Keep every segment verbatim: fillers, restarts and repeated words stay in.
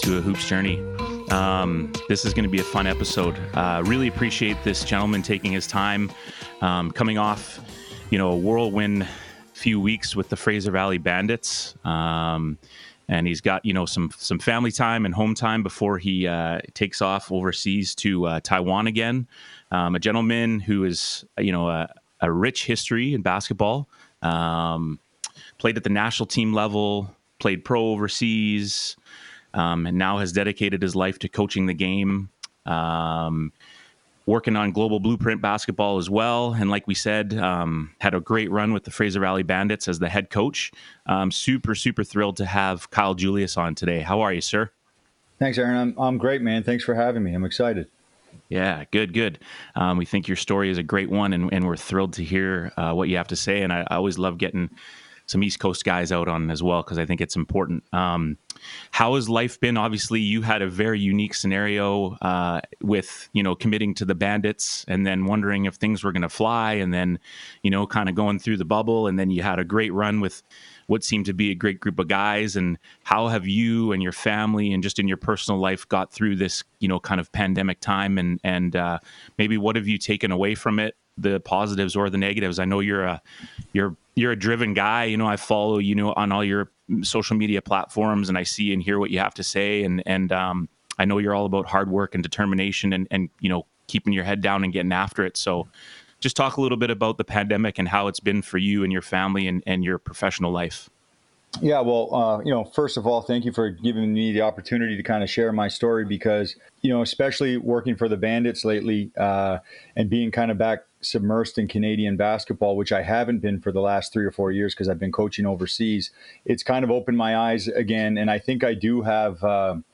to A Hoop's Journey. Um, this is going to be a fun episode. Uh, really appreciate this gentleman taking his time, um, coming off, you know, a whirlwind few weeks with the Fraser Valley Bandits. Um, and he's got, you know, some, some family time and home time before he uh, takes off overseas to uh, Taiwan again. Um, a gentleman who is, you know, a, a rich history in basketball, um, played at the national team level, played pro overseas, um, and now has dedicated his life to coaching the game, um, working on Global Blueprint Basketball as well. And like we said, um, had a great run with the Fraser Valley Bandits as the head coach. Um, super, super thrilled to have Kyle Julius on today. How are you, sir? Thanks, Aaron. I'm, I'm great, man. Thanks for having me. I'm excited. Yeah, good, good. Um, we think your story is a great one, and, and we're thrilled to hear uh, what you have to say. And I, I always love getting some East Coast guys out on as well, because I think it's important. Um, how has life been? Obviously, you had a very unique scenario uh, with, you know, committing to the Bandits and then wondering if things were going to fly, and then, you know, kind of going through the bubble. And then you had a great run with what seemed to be a great group of guys. And how have you and your family and just in your personal life got through this, you know, kind of pandemic time? And, and uh, maybe what have you taken away from it, the positives or the negatives? I know you're a, you're you're a driven guy. You know, I follow, you know, on all your social media platforms, and I see and hear what you have to say. And, and, um, I know you're all about hard work and determination and, and, you know, keeping your head down and getting after it. So just talk a little bit about the pandemic and how it's been for you and your family and, and your professional life. Yeah. Well, uh, you know, first of all, thank you for giving me the opportunity to kind of share my story, because, you know, especially working for the Bandits lately, uh, and being kind of back submersed in Canadian basketball, which I haven't been for the last three or four years because I've been coaching overseas, it's kind of opened my eyes again. And I think I do have, um,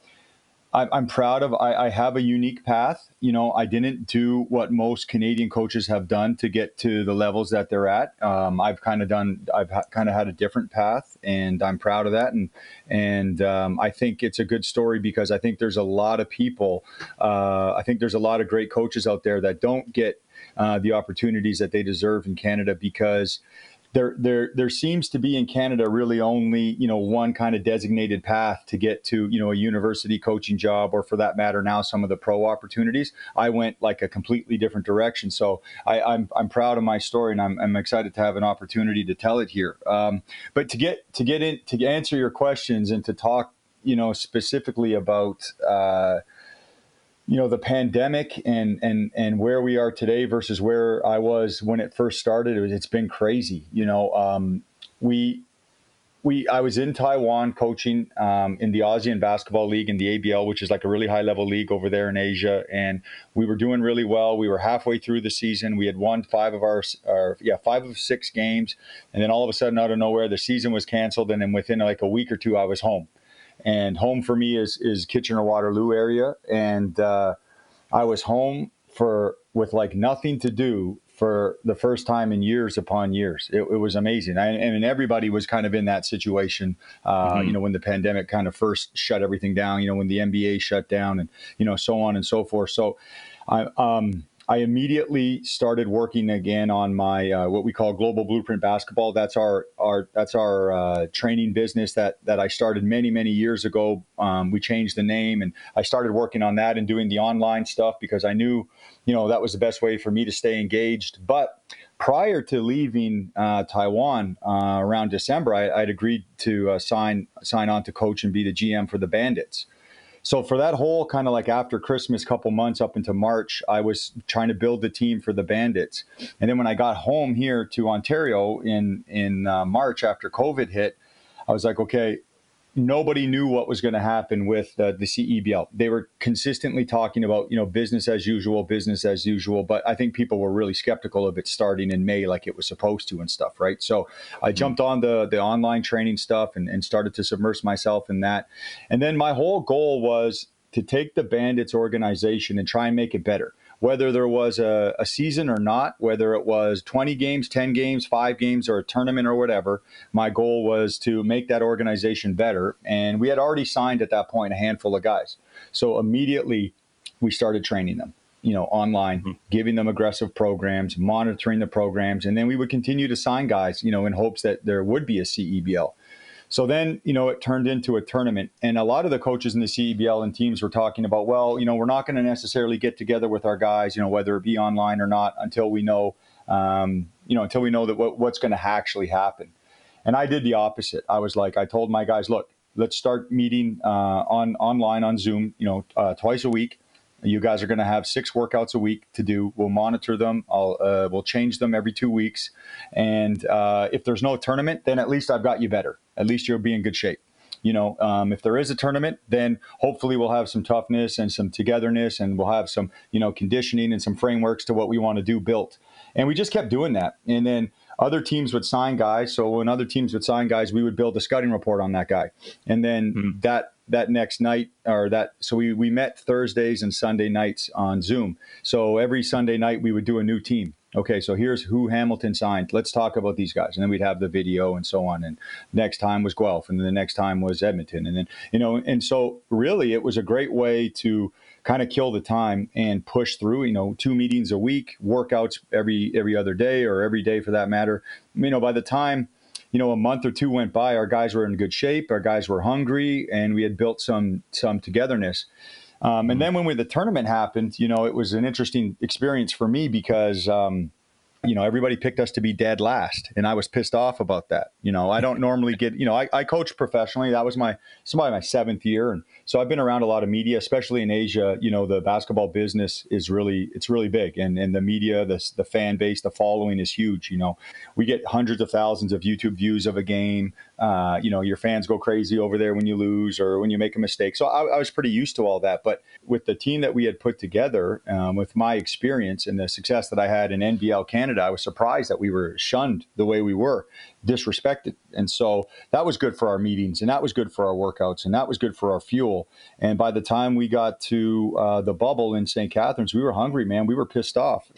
I, I'm proud of, I, I have a unique path. You know, I didn't do what most Canadian coaches have done to get to the levels that they're at. Um, I've kind of done, I've ha- kind of had a different path, and I'm proud of that. And, and um, I think it's a good story, because I think there's a lot of people, uh, I think there's a lot of great coaches out there that don't get Uh, the opportunities that they deserve in Canada, because there, there, there seems to be in Canada really only, you know, one kind of designated path to get to, you know, a university coaching job, or for that matter, now some of the pro opportunities. I went like a completely different direction. So I, I'm, I'm proud of my story, and I'm, I'm excited to have an opportunity to tell it here. Um, but to get, to get in, to answer your questions and to talk, you know, specifically about, uh, you know, the pandemic and, and, and where we are today versus where I was when it first started, it was, it's been crazy. You know, um, we, we, I was in Taiwan coaching, um, in the ASEAN Basketball League in the A B L, which is like a really high level league over there in Asia. And we were doing really well. We were halfway through the season. We had won five of our, our yeah, five of six games. And then all of a sudden, out of nowhere, the season was canceled. And then within like a week or two, I was home. And home for me is, is Kitchener-Waterloo area. And uh, I was home for with like nothing to do for the first time in years upon years. It, it was amazing. I, and everybody was kind of in that situation, uh, mm-hmm. you know, when the pandemic kind of first shut everything down, you know, when the N B A shut down and, you know, so on and so forth. So I um, I immediately started working again on my uh, what we call Global Blueprint Basketball. That's our our that's our uh, training business that that I started many many years ago. Um, we changed the name, and I started working on that and doing the online stuff, because I knew, you know, that was the best way for me to stay engaged. But prior to leaving uh, Taiwan uh, around December, I, I'd agreed to uh, sign sign on to coach and be the G M for the Bandits. So for that whole kind of like after Christmas, couple months up into March, I was trying to build the team for the Bandits. And then when I got home here to Ontario in, in uh, March after COVID hit, I was like, okay, nobody knew what was going to happen with uh, the C E B L. They were consistently talking about, you know, business as usual, business as usual. But I think people were really skeptical of it starting in May like it was supposed to and stuff, right? So I jumped on the, the online training stuff and, and started to submerge myself in that. And then my whole goal was to take the Bandits organization and try and make it better. Whether there was a, a season or not, whether it was twenty games, ten games, five games, or a tournament or whatever, my goal was to make that organization better. And we had already signed at that point a handful of guys. So immediately we started training them, you know, online, mm-hmm. giving them aggressive programs, monitoring the programs. And then we would continue to sign guys, you know, in hopes that there would be a C E B L. So then, you know, it turned into a tournament. And a lot of the coaches in the C E B L and teams were talking about, well, you know, we're not going to necessarily get together with our guys, you know, whether it be online or not, until we know, um, you know, until we know that what, what's going to actually happen. And I did the opposite. I was like, I told my guys, look, let's start meeting uh, on online on Zoom, you know, uh, twice a week. You guys are going to have six workouts a week to do. We'll monitor them. I'll uh, we'll change them every two weeks. And uh, if there's no tournament, then at least I've got you better. At least you'll be in good shape. You know, um, if there is a tournament, then hopefully we'll have some toughness and some togetherness, and we'll have some, you know, conditioning and some frameworks to what we want to do built. And we just kept doing that. And then other teams would sign guys. So when other teams would sign guys, we would build a scouting report on that guy. And then mm-hmm. that. that next night or that, so we, we met Thursdays and Sunday nights on Zoom. So every Sunday night we would do a new team. Okay, so here's who Hamilton signed. Let's talk about these guys. And then we'd have the video and so on. And next time was Guelph. And then the next time was Edmonton. And then, you know, and so really it was a great way to kind of kill the time and push through, you know, two meetings a week, workouts every, every other day or every day for that matter. You know, by the time, you know, a month or two went by, our guys were in good shape, our guys were hungry, and we had built some some togetherness. Um, and then when we, the tournament happened, you know, it was an interesting experience for me because, um, you know, everybody picked us to be dead last, and I was pissed off about that. You know, I don't normally get, you know, I, I coach professionally. That was my, it's probably my seventh year. And so I've been around a lot of media, especially in Asia. You know, the basketball business is really, it's really big. And and the media, the, the fan base, the following is huge. You know, we get hundreds of thousands of YouTube views of a game. Uh, you know, your fans go crazy over there when you lose or when you make a mistake. So I, I was pretty used to all that. But with the team that we had put together, um, with my experience and the success that I had in N B L Canada, I was surprised that we were shunned the way we were, disrespected. And so that was good for our meetings, and that was good for our workouts, and that was good for our fuel. And by the time we got to uh, the bubble in Saint Catharines, we were hungry, man. We were pissed off.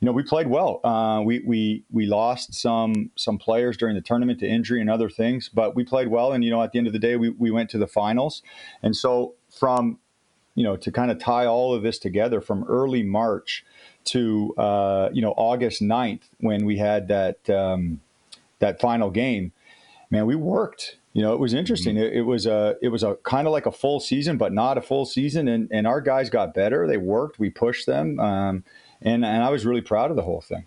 You know, we played well. Uh, we we we lost some some players during the tournament to injury and other things, but we played well. And you know, at the end of the day, we we went to the finals. And so from, you know, to kind of tie all of this together, from early March to uh, you know August ninth, when we had that um, that final game, man, we worked. You know, it was interesting. It, it was a it was a kind of like a full season, but not a full season. And and our guys got better. They worked. We pushed them. Um, And, and I was really proud of the whole thing.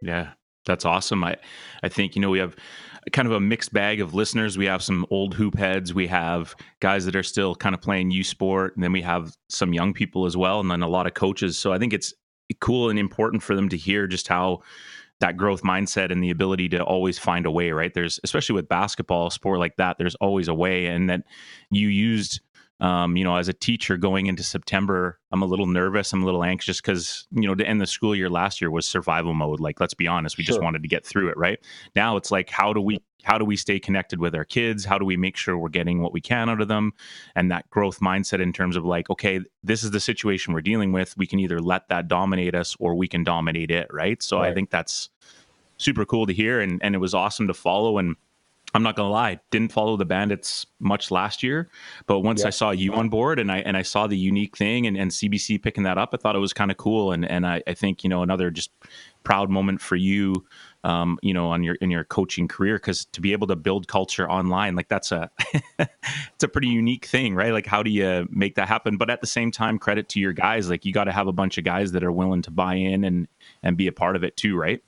Yeah, that's awesome. I, I think, you know, we have kind of a mixed bag of listeners. We have some old hoop heads. We have guys that are still kind of playing U Sport. And then we have some young people as well. And then a lot of coaches. So I think it's cool and important for them to hear just how that growth mindset and the ability to always find a way, right? There's, especially with basketball, sport like that, there's always a way. And that you used, um, you know, as a teacher going into September, I'm a little nervous. I'm a little anxious because, you know, to end the school year last year was survival mode. Like, let's be honest, we sure. just wanted to get through it, right? Now it's like, how do we, how do we stay connected with our kids? How do we make sure we're getting what we can out of them? And that growth mindset in terms of like, okay, this is the situation we're dealing with. We can either let that dominate us or we can dominate it. Right. So right. I think that's super cool to hear. And, and it was awesome to follow. And I'm not going to lie, didn't follow the Bandits much last year, but once yeah. I saw you on board and I, and I saw the unique thing and, and C B C picking that up, I thought it was kind of cool. And, and I, I think, you know, another just proud moment for you, um, you know, on your, in your coaching career, because to be able to build culture online, like that's a, it's a pretty unique thing, right? Like, how do you make that happen? But at the same time, credit to your guys, like you got to have a bunch of guys that are willing to buy in and, and be a part of it too. Right.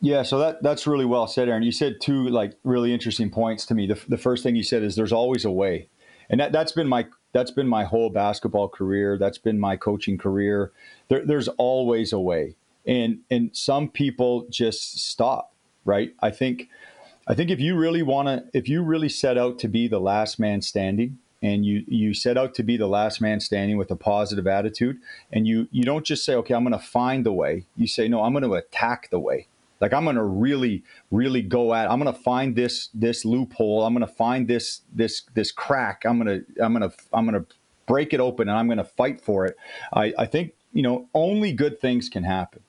Yeah, so that that's really well said, Aaron. You said two like really interesting points to me. The, the first thing you said is there's always a way, and that that's been my that's been my whole basketball career. That's been my coaching career. There, there's always a way, and and some people just stop. Right? I think I think if you really want to, if you really set out to be the last man standing, and you you set out to be the last man standing with a positive attitude, and you you don't just say, okay, I'm going to find the way. You say, no, I'm going to attack the way. Like, I'm going to really, really go at, I'm going to find this, this loophole. I'm going to find this, this, this crack. I'm going to, I'm going to, I'm going to break it open, and I'm going to fight for it. I, I think, you know, only good things can happen.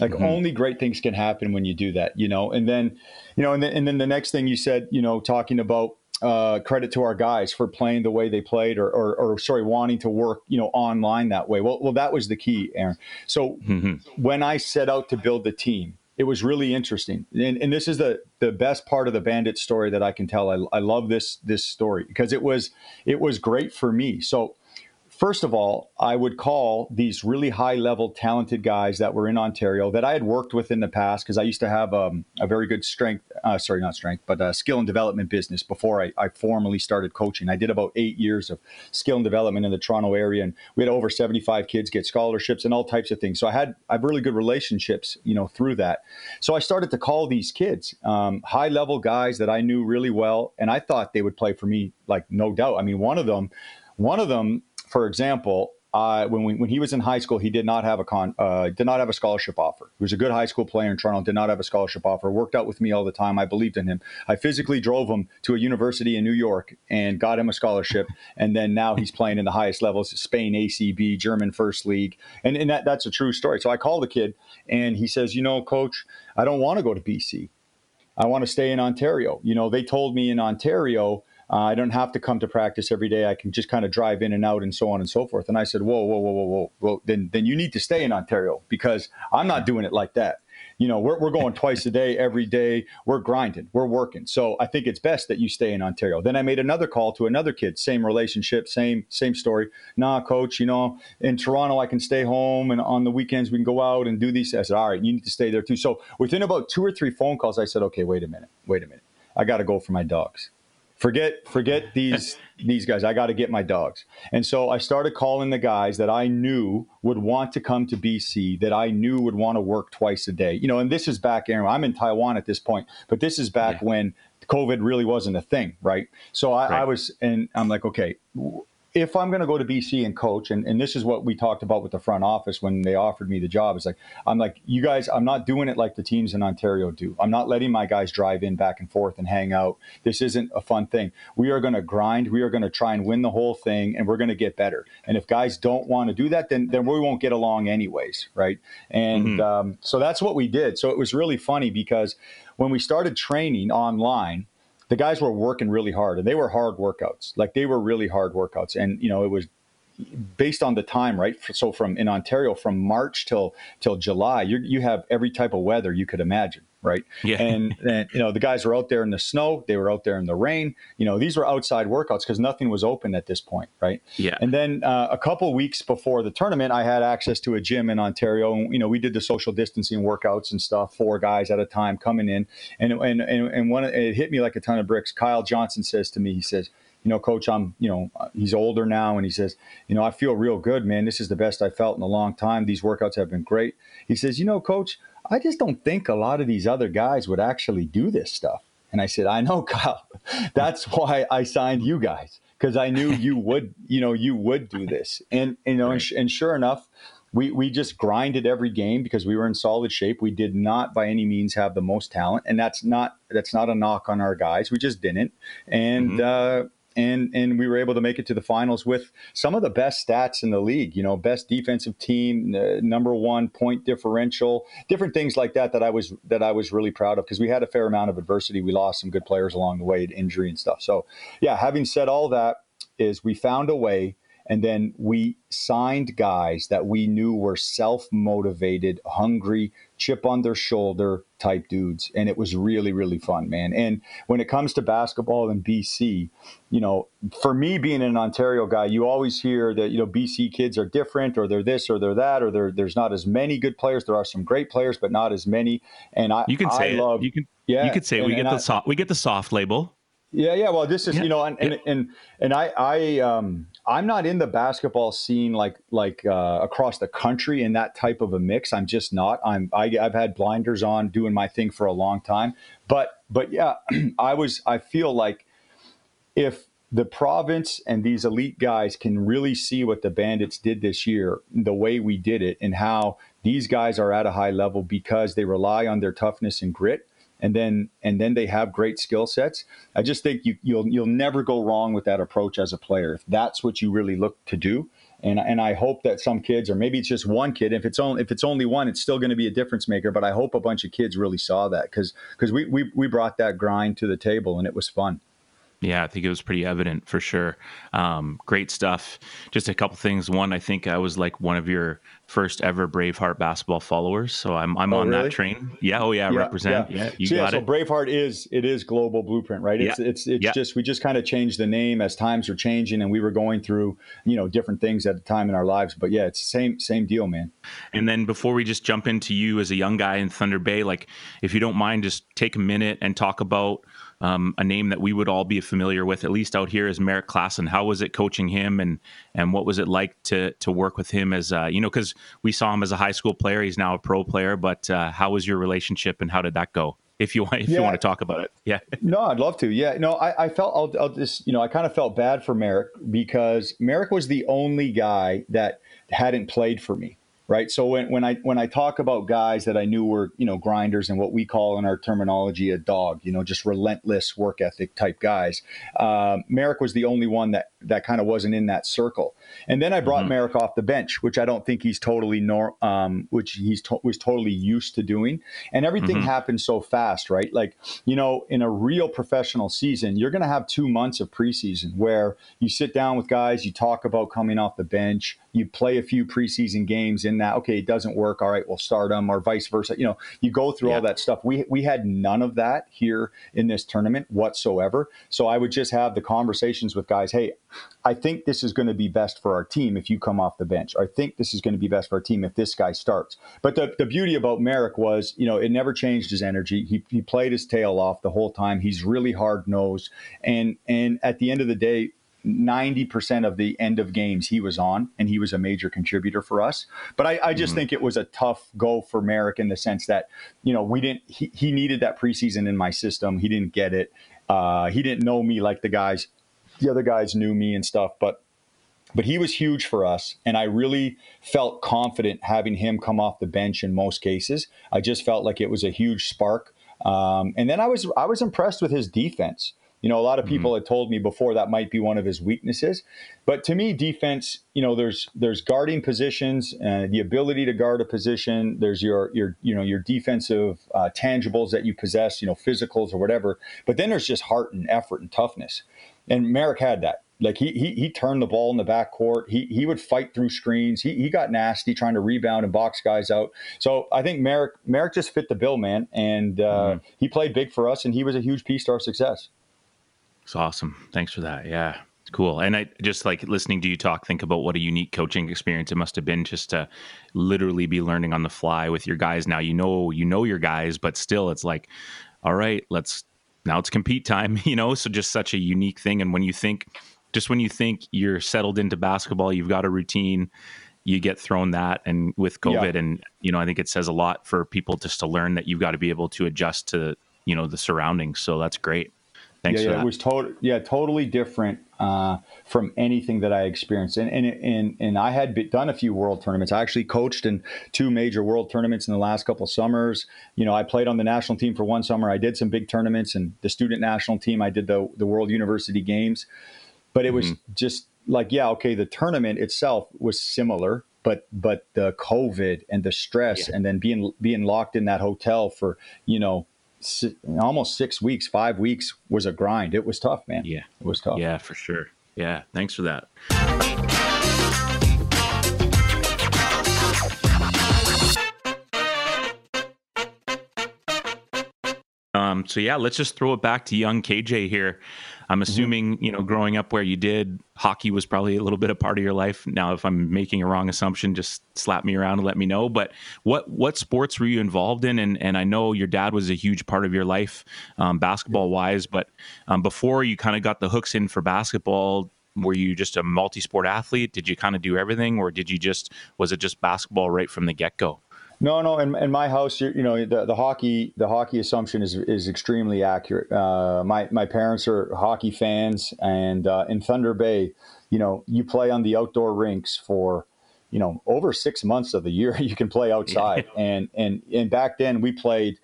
Like mm-hmm. only great things can happen when you do that, you know? And then, you know, and then, and then the next thing you said, you know, talking about, uh, credit to our guys for playing the way they played, or, or, or sorry, wanting to work, you know, online that way. Well, well, that was the key, Aaron. So mm-hmm. when I set out to build the team, it was really interesting. And, and this is the, the best part of the Bandit story that I can tell. I, I love this, this story because it was, it was great for me. So first of all, I would call these really high-level, talented guys that were in Ontario that I had worked with in the past, because I used to have um, a very good strength, uh, sorry, not strength, but uh, skill and development business before I, I formally started coaching. I did about eight years of skill and development in the Toronto area, and we had over seventy-five kids get scholarships and all types of things. So I had I have really good relationships, you know, through that. So I started to call these kids, um, high-level guys that I knew really well, and I thought they would play for me, like, no doubt. I mean, one of them, one of them, for example, uh, when we, when he was in high school, he did not have a con, uh, did not have a scholarship offer. He was a good high school player in Toronto, did not have a scholarship offer, worked out with me all the time. I believed in him. I physically drove him to a university in New York and got him a scholarship. And then now he's playing in the highest levels, Spain, A C B, German First League. And, and that, that's a true story. So I called the kid and he says, you know, coach, I don't want to go to B C. I want to stay in Ontario. You know, they told me in Ontario, Uh, I don't have to come to practice every day. I can just kind of drive in and out and so on and so forth. And I said, whoa, whoa, whoa, whoa, whoa. Well, then then you need to stay in Ontario, because I'm not doing it like that. You know, we're we're going twice a day, every day. We're grinding. We're working. So I think it's best that you stay in Ontario. Then I made another call to another kid. Same relationship, same same story. Nah, coach, you know, in Toronto, I can stay home, and on the weekends we can go out and do these. I said, all right, you need to stay there too. So within about two or three phone calls, I said, okay, wait a minute. Wait a minute. I got to go for my dogs. Forget, forget these these guys. I got to get my dogs. And so I started calling the guys that I knew would want to come to B C, that I knew would want to work twice a day. You know, and this is back, Aaron, I'm in Taiwan at this point, but this is back yeah. when COVID really wasn't a thing, right? So I, right. I was, and I'm like, okay, if I'm going to go to B C and coach, and, and this is what we talked about with the front office when they offered me the job, is like, I'm like, you guys, I'm not doing it like the teams in Ontario do. I'm not letting my guys drive in back and forth and hang out. This isn't a fun thing. We are going to grind. We are going to try and win the whole thing, and we're going to get better. And if guys don't want to do that, then, then we won't get along anyways, right? And mm-hmm. um, so that's what we did. So it was really funny because when we started training online, the guys were working really hard, and they were hard workouts. Like they were really hard workouts. And, you know, it was based on the time, right? So from in Ontario, from March till, till July, you you have every type of weather you could imagine. Right. Yeah. And, and, you know, the guys were out there in the snow, they were out there in the rain, you know, these were outside workouts because nothing was open at this point. Right. Yeah. And then uh, a couple weeks before the tournament, I had access to a gym in Ontario. And, you know, we did the social distancing workouts and stuff, four guys at a time coming in. And, and, and, and one, it hit me like a ton of bricks. Kyle Johnson says to me, he says, you know, coach, I'm, you know, he's older now. And he says, you know, I feel real good, man. This is the best I felt in a long time. These workouts have been great. He says, you know, coach, I just don't think a lot of these other guys would actually do this stuff. And I said, I know, Kyle, that's why I signed you guys. Cause I knew you would, you know, you would do this. And, you know, right. and, and sure enough, We we just grinded every game because we were in solid shape. We did not by any means have the most talent, and that's not that's not a knock on our guys. We just didn't, and mm-hmm. uh, and and we were able to make it to the finals with some of the best stats in the league. You know, best defensive team, uh, number one point differential, different things like that. That I was that I was really proud of because we had a fair amount of adversity. We lost some good players along the way, injury and stuff. So yeah, having said all that, is we found a way. And then we signed guys that we knew were self-motivated, hungry, chip on their shoulder type dudes. And it was really, really fun, man. And when it comes to basketball in B C, you know, for me being an Ontario guy, you always hear that, you know, B C kids are different, or they're this or they're that, or they're, there's not as many good players. There are some great players, but not as many. And I, you can I say love, you can, yeah, you could say and, we get the soft, we get the soft label. Yeah, yeah. Well, this is, yeah. you know, and, yeah. and and and I I um I'm not in the basketball scene like like uh, across the country in that type of a mix. I'm just not. I'm I, I've had blinders on doing my thing for a long time. But but yeah, I was I feel like if the province and these elite guys can really see what the Bandits did this year, the way we did it, and how these guys are at a high level because they rely on their toughness and grit. And then, and then they have great skill sets. I just think you, you'll you'll never go wrong with that approach as a player if that's what you really look to do. And and I hope that some kids, or maybe it's just one kid. If it's only if it's only one, it's still going to be a difference maker. But I hope a bunch of kids really saw that because because we, we we brought that grind to the table and it was fun. Yeah, I think it was pretty evident for sure. Um, great stuff. Just a couple things. One, I think I was like one of your first ever Braveheart basketball followers. So I'm I'm oh, on really? that train. Yeah. Oh yeah. yeah represent. Yeah. yeah you so, got yeah, it. So Braveheart is, it is Global Blueprint, right? It's, yeah. it's, it's yeah. just, we just kind of changed the name as times were changing and we were going through, you know, different things at the time in our lives, but yeah, it's the same, same deal, man. And then before we just jump into you as a young guy in Thunder Bay, like if you don't mind, just take a minute and talk about um, a name that we would all be familiar with, at least out here, is Merrick Klassen. How was it coaching him and, and what was it like to, to work with him as uh, you know, cause we saw him as a high school player. He's now a pro player, but uh, how was your relationship and how did that go? If you want, if yeah. you want to talk about it. Yeah. No, I'd love to. Yeah. No, I, I felt, I'll, I'll just, you know, I kind of felt bad for Merrick because Merrick was the only guy that hadn't played for me. Right. So when, when I, when I talk about guys that I knew were, you know, grinders and what we call in our terminology, a dog, you know, just relentless work ethic type guys. Um, Merrick was the only one that, that kind of wasn't in that circle. And then I brought mm-hmm. Merrick off the bench, which I don't think he's totally, nor, um, which he's to- was totally used to doing. And everything mm-hmm. happened so fast, right? Like, you know, in a real professional season, you're going to have two months of preseason where you sit down with guys, you talk about coming off the bench, you play a few preseason games in that, okay, it doesn't work, all right, we'll start them, or vice versa. You know, you go through yeah. all that stuff. We we had none of that here in this tournament whatsoever. So I would just have the conversations with guys, hey, I think this is going to be best for our team if you come off the bench. I think this is going to be best for our team if this guy starts. But the, the beauty about Merrick was, you know, it never changed his energy. He he played his tail off the whole time. He's really hard-nosed. And and at the end of the day, ninety percent of the end of games he was on, and he was a major contributor for us. But I, I just mm-hmm. think it was a tough go for Merrick in the sense that, you know, we didn't, he, he needed that preseason in my system. He didn't get it. Uh, he didn't know me like the guys, the other guys knew me and stuff, but, but he was huge for us. And I really felt confident having him come off the bench in most cases. I just felt like it was a huge spark. Um, and then I was, I was impressed with his defense. You know, a lot of people mm-hmm. had told me before that might be one of his weaknesses. But to me, defense, you know, there's there's guarding positions, uh, the ability to guard a position. There's your, your you know, your defensive uh, tangibles that you possess, you know, physicals or whatever. But then there's just heart and effort and toughness. And Merrick had that. Like he he he turned the ball in the backcourt. He he would fight through screens. He he got nasty trying to rebound and box guys out. So I think Merrick, Merrick just fit the bill, man. And uh, mm-hmm. he played big for us, and he was a huge piece to our success. It's awesome. Thanks for that. Yeah, it's cool. And I just like listening to you talk, think about what a unique coaching experience it must have been just to literally be learning on the fly with your guys. Now, you know, you know, your guys, but still it's like, all right, let's now it's compete time, you know, so just such a unique thing. And when you think just when you think you're settled into basketball, you've got a routine, you get thrown that and with COVID yeah. and, you know, I think it says a lot for people just to learn that you've got to be able to adjust to, you know, the surroundings. So that's great. Thanks yeah, yeah it was total, yeah, totally different uh, from anything that I experienced. And and and, and I had been, done a few world tournaments. I actually coached in two major world tournaments in the last couple of summers. You know, I played on the national team for one summer. I did some big tournaments and the student national team. I did the, the World University Games. But it was mm-hmm. just like, yeah, okay, the tournament itself was similar. But but the COVID and the stress yeah. and then being being locked in that hotel for, you know, almost six weeks, five weeks was a grind. It was tough, man. Yeah, it was tough. Yeah, for sure. Yeah. Thanks for that. Um, so yeah, let's just throw it back to young K J here. I'm assuming, mm-hmm. you know, growing up where you did, hockey was probably a little bit a part of your life. Now, if I'm making a wrong assumption, just slap me around and let me know. But what what sports were you involved in? And and I know your dad was a huge part of your life, um, basketball wise. But um, before you kind of got the hooks in for basketball, were you just a multi-sport athlete? Did you kind of do everything, or did you just was it just basketball right from the get-go? No, no. In, in my house, you know, the, the hockey, the hockey assumption is is extremely accurate. Uh, my my parents are hockey fans, and uh, in Thunder Bay, you know, you play on the outdoor rinks for, you know, over six months of the year. You can play outside, yeah. and and and back then we played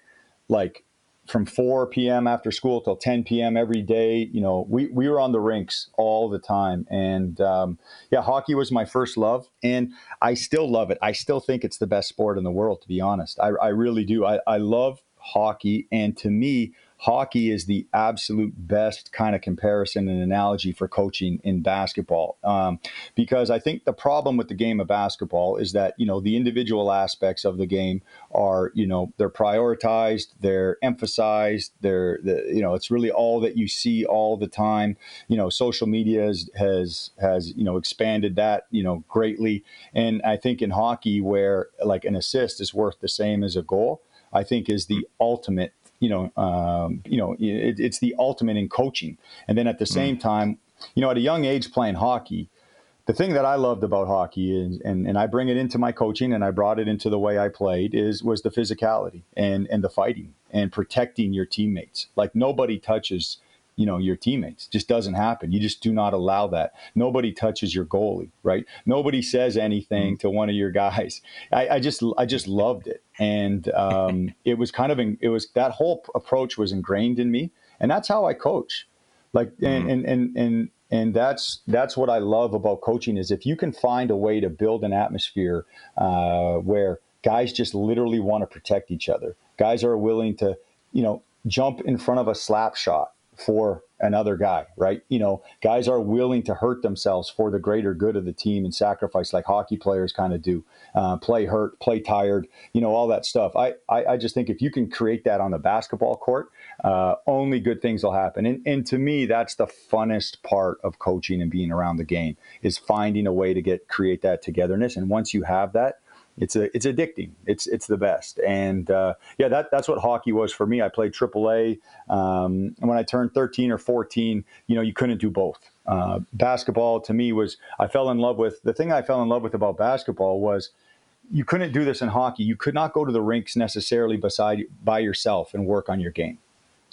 like from four p.m. after school till ten p.m. every day. You know, we, we were on the rinks all the time. And um, yeah, hockey was my first love and I still love it. I still think it's the best sport in the world, to be honest. I, I really do. I, I love hockey. And to me, hockey is the absolute best kind of comparison and analogy for coaching in basketball. Um, because I think the problem with the game of basketball is that, you know, the individual aspects of the game are, you know, they're prioritized, they're emphasized, they're, the, you know, it's really all that you see all the time. You know, social media has, has, has, you know, expanded that, you know, greatly. And I think in hockey, where like an assist is worth the same as a goal, I think is the ultimate, you know, um, you know, it, it's the ultimate in coaching. And then at the same time, you know, at a young age playing hockey, the thing that I loved about hockey is, and, and I bring it into my coaching and I brought it into the way I played, is, was the physicality and, and the fighting and protecting your teammates. Like nobody touches, you know, your teammates. Just doesn't happen. You just do not allow that. Nobody touches your goalie, right? Nobody says anything to one of your guys. I, I just, I just loved it. And um, it was kind of, in, it was, that whole approach was ingrained in me, and that's how I coach. Like, and, and, and, and, and that's, that's what I love about coaching, is if you can find a way to build an atmosphere uh, where guys just literally want to protect each other. Guys are willing to, you know, jump in front of a slap shot for another guy, right? You know, guys are willing to hurt themselves for the greater good of the team and sacrifice, like hockey players kind of do, uh, play hurt, play tired, you know, all that stuff. I, I, I just think if you can create that on the basketball court, uh, only good things will happen. And, and to me, that's the funnest part of coaching and being around the game, is finding a way to get, create that togetherness. And once you have that, It's a, it's addicting. It's, it's the best. And uh, yeah, that, that's what hockey was for me. I played triple A. Um, and when I turned thirteen or fourteen, you know, you couldn't do both. Uh, basketball to me was, I fell in love with, the thing I fell in love with about basketball was, you couldn't do this in hockey. You could not go to the rinks necessarily beside, by yourself and work on your game.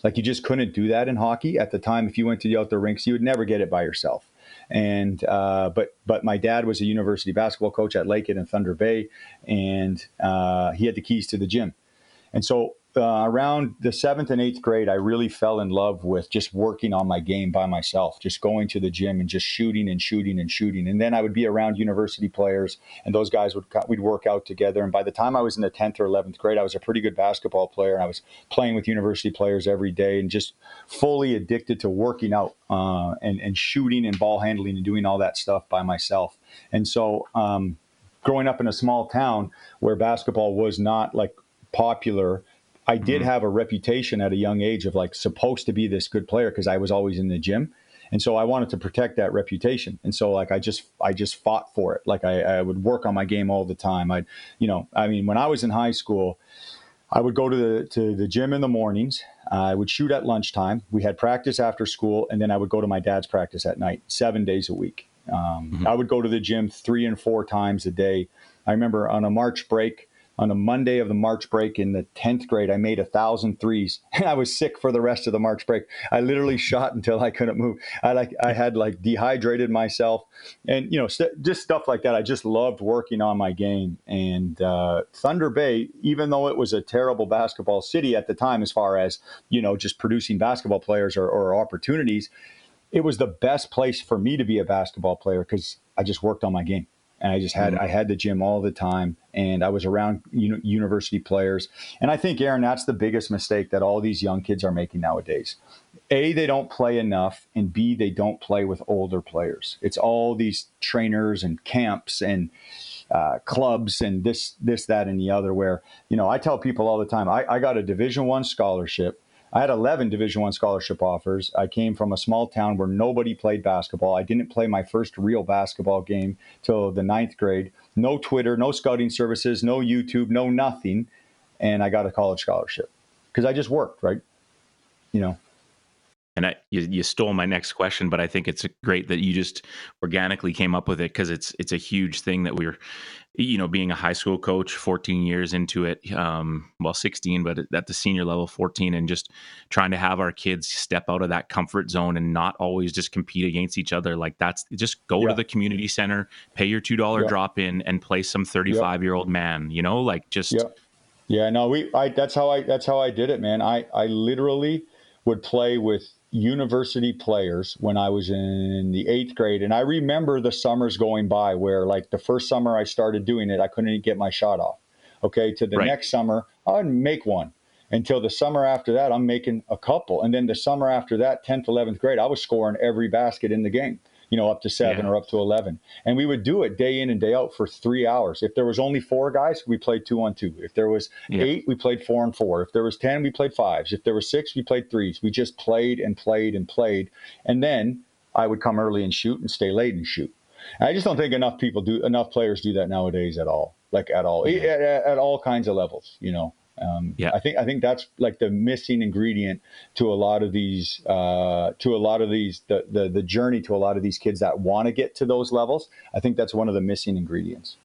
Like you just couldn't do that in hockey at the time. If you went to the outdoor rinks, you would never get it by yourself. And, uh, but, but my dad was a university basketball coach at Lakehead and Thunder Bay, and, uh, he had the keys to the gym. And so, uh, around the seventh and eighth grade, I really fell in love with just working on my game by myself, just going to the gym and just shooting and shooting and shooting. And then I would be around university players, and those guys would, we'd work out together. And by the time I was in the tenth or eleventh grade, I was a pretty good basketball player, and I was playing with university players every day and just fully addicted to working out, uh, and, and shooting and ball handling and doing all that stuff by myself. And so, um, growing up in a small town where basketball was not like popular, I did have a reputation at a young age of like supposed to be this good player, because I was always in the gym. And so I wanted to protect that reputation. And so like I just I just fought for it. Like I, I would work on my game all the time. I'd, you know, I mean, when I was in high school, I would go to the to the gym in the mornings. I would shoot at lunchtime. We had practice after school, and then I would go to my dad's practice at night, seven days a week. Um, mm-hmm. I would go to the gym three and four times a day. I remember on a March break, on a Monday of the March break in the tenth grade, I made a thousand threes, and I was sick for the rest of the March break. I literally shot until I couldn't move. I like I had like dehydrated myself, and you know, st- just stuff like that. I just loved working on my game. And uh, Thunder Bay, even though it was a terrible basketball city at the time, as far as, you know, just producing basketball players or, or opportunities, it was the best place for me to be a basketball player, because I just worked on my game. And I just had, I had the gym all the time, and I was around uni- university players. And I think, Aaron, that's the biggest mistake that all these young kids are making nowadays. A, they don't play enough, and B, they don't play with older players. It's all these trainers and camps and uh, clubs and this, this, that, and the other, where, you know, I tell people all the time, I, I got a Division I scholarship. I had eleven Division I scholarship offers. I came from a small town where nobody played basketball. I didn't play my first real basketball game till the ninth grade. No Twitter, no scouting services, no YouTube, no nothing. And I got a college scholarship because I just worked, right? You know. And I, you, you stole my next question, but I think it's great that you just organically came up with it, because it's it's a huge thing that we're, you know, being a high school coach, fourteen years into it, um, well, sixteen, but at the senior level, fourteen, and just trying to have our kids step out of that comfort zone and not always just compete against each other. Like that's just go yeah. to the community center, pay your two dollars yeah. drop in, and play some thirty-five year old man, you know, like just. Yeah, yeah no, we, I, that's how I, that's how I did it, man. I, I literally would play with university players when I was in the eighth grade. And I remember the summers going by where, like, the first summer I started doing it, I couldn't get my shot off. Okay. To the right. next summer, I'd make one. until the summer after that, I'm making a couple. And then the summer after that, tenth, eleventh grade, I was scoring every basket in the game, you know, up to seven yeah. or up to eleven. And we would do it day in and day out for three hours. If there was only four guys, we played two on two. If there was yeah. eight, we played four on four. If there was ten, we played fives. If there was six, we played threes. We just played and played and played. And then I would come early and shoot and stay late and shoot. I just don't think enough people do, enough players do that nowadays at all, like at all, yeah. at, at, at all kinds of levels, you know. Um, yeah. I think I think that's like the missing ingredient to a lot of these, uh, to a lot of these, the, the the journey to a lot of these kids that want to get to those levels. I think that's one of the missing ingredients.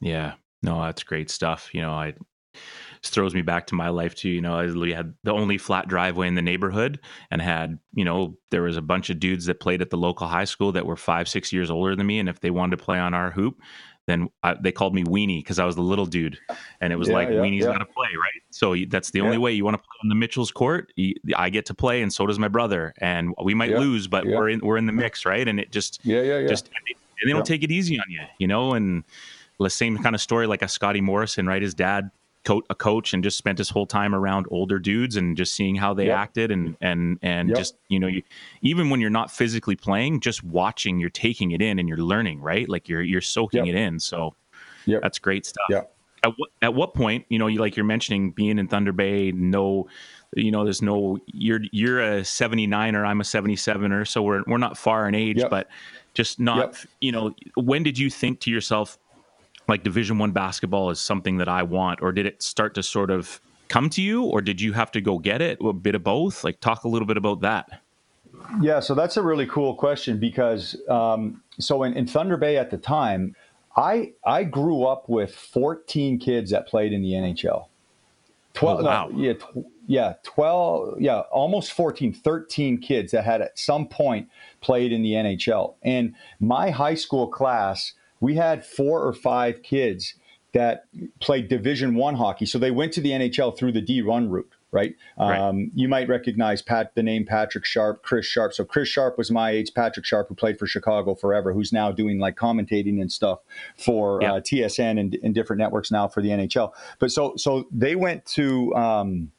Yeah, no, that's great stuff. You know, I, it throws me back to my life too. You know, we had the only flat driveway in the neighborhood, and had, you know, there was a bunch of dudes that played at the local high school that were five, six years older than me. And if they wanted to play on our hoop, then I, they called me Weenie because I was the little dude, and it was yeah, like, yeah, Weenie's yeah. got to play, right? So that's the yeah. only way. You want to play on the Mitchell's court, you, I get to play, and so does my brother. And we might yeah, lose, but yeah. we're in we're in the mix, right? And it just yeah, yeah, yeah. just and they, and they yeah. don't take it easy on you, you know. And the same kind of story like a Scotty Morrison, right? His dad, co- a coach, and just spent his whole time around older dudes and just seeing how they yeah. acted, and and and yeah. just, you know, you, even when you're not physically playing, just watching, you're taking it in and you're learning, right? Like you're you're soaking yeah. it in. So yeah. that's great stuff. Yeah. At what, at what point, you know, you like you're mentioning being in Thunder Bay, no, you know, there's no, you're you're a seventy-niner, I'm a seventy-sevener, so we're we're not far in age, yeah. but just not, yeah. you know, when did you think to yourself, like, Division One basketball is something that I want? Or did it start to sort of come to you, or did you have to go get it? A bit of both. Like, talk a little bit about that. Yeah, so that's a really cool question, because um, so in, in Thunder Bay at the time, I I grew up with fourteen kids that played in the N H L. twelve, oh, wow. no, yeah, tw- yeah, twelve, yeah, almost fourteen, thirteen kids that had at some point played in the N H L. And my high school class, we had four or five kids that played Division I hockey. So they went to the N H L through the D one route, right? right. Um, you might recognize Pat, the name Patrick Sharp, Chris Sharp. So Chris Sharp was my age. Patrick Sharp, who played for Chicago forever, who's now doing like commentating and stuff for yeah. uh, T S N and, and different networks now for the N H L. But so so they went to, um,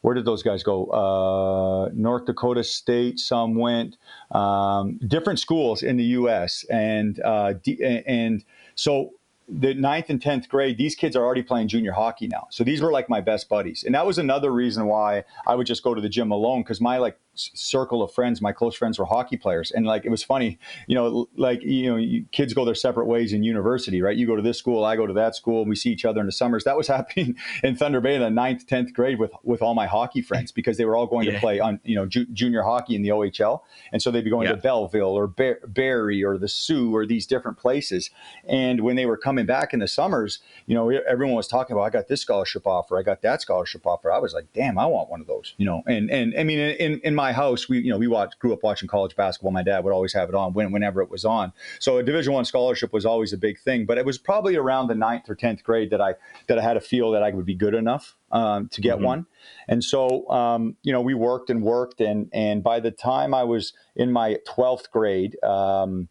where did those guys go? Uh, North Dakota State. Some went um, different schools in the U S and uh, D- and so the ninth and tenth grade, these kids are already playing junior hockey now. So these were like my best buddies, and that was another reason why I would just go to the gym alone, because my like circle of friends, my close friends, were hockey players. And like, it was funny, you know, like, you know, you, kids go their separate ways in university, right? You go to this school, I go to that school, and we see each other in the summers. That was happening in Thunder Bay in the ninth, tenth grade with, with all my hockey friends, because they were all going yeah. to play on, you know, ju- junior hockey in the O H L. And so they'd be going yeah. to Belleville or Bar- Barrie or the Sioux or these different places. And when they were coming back in the summers, you know, everyone was talking about, I got this scholarship offer, I got that scholarship offer. I was like, damn, I want one of those, you know? And, and I mean, in, in my my house, we, you know, we watched, grew up watching college basketball. My dad would always have it on when, whenever it was on. So a Division I scholarship was always a big thing, but it was probably around the ninth or tenth grade that I, that I had a feel that I would be good enough um, to get mm-hmm. one. And so, um, you know, we worked and worked. And, and by the time I was in my twelfth grade, um,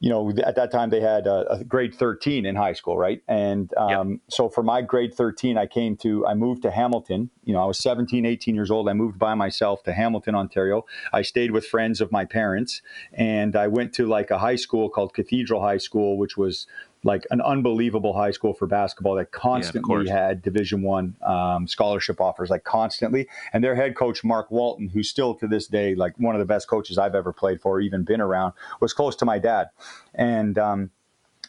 you know, at that time they had a, a grade thirteen in high school, right? And um, yep. so for my grade thirteen, I came to, I moved to Hamilton. You know, I was seventeen, eighteen years old. I moved by myself to Hamilton, Ontario. I stayed with friends of my parents, and I went to like a high school called Cathedral High School, which was like an unbelievable high school for basketball that constantly yeah, had Division One um, scholarship offers, like constantly. And their head coach, Mark Walton, who's still to this day, like one of the best coaches I've ever played for, or even been around, was close to my dad. And um,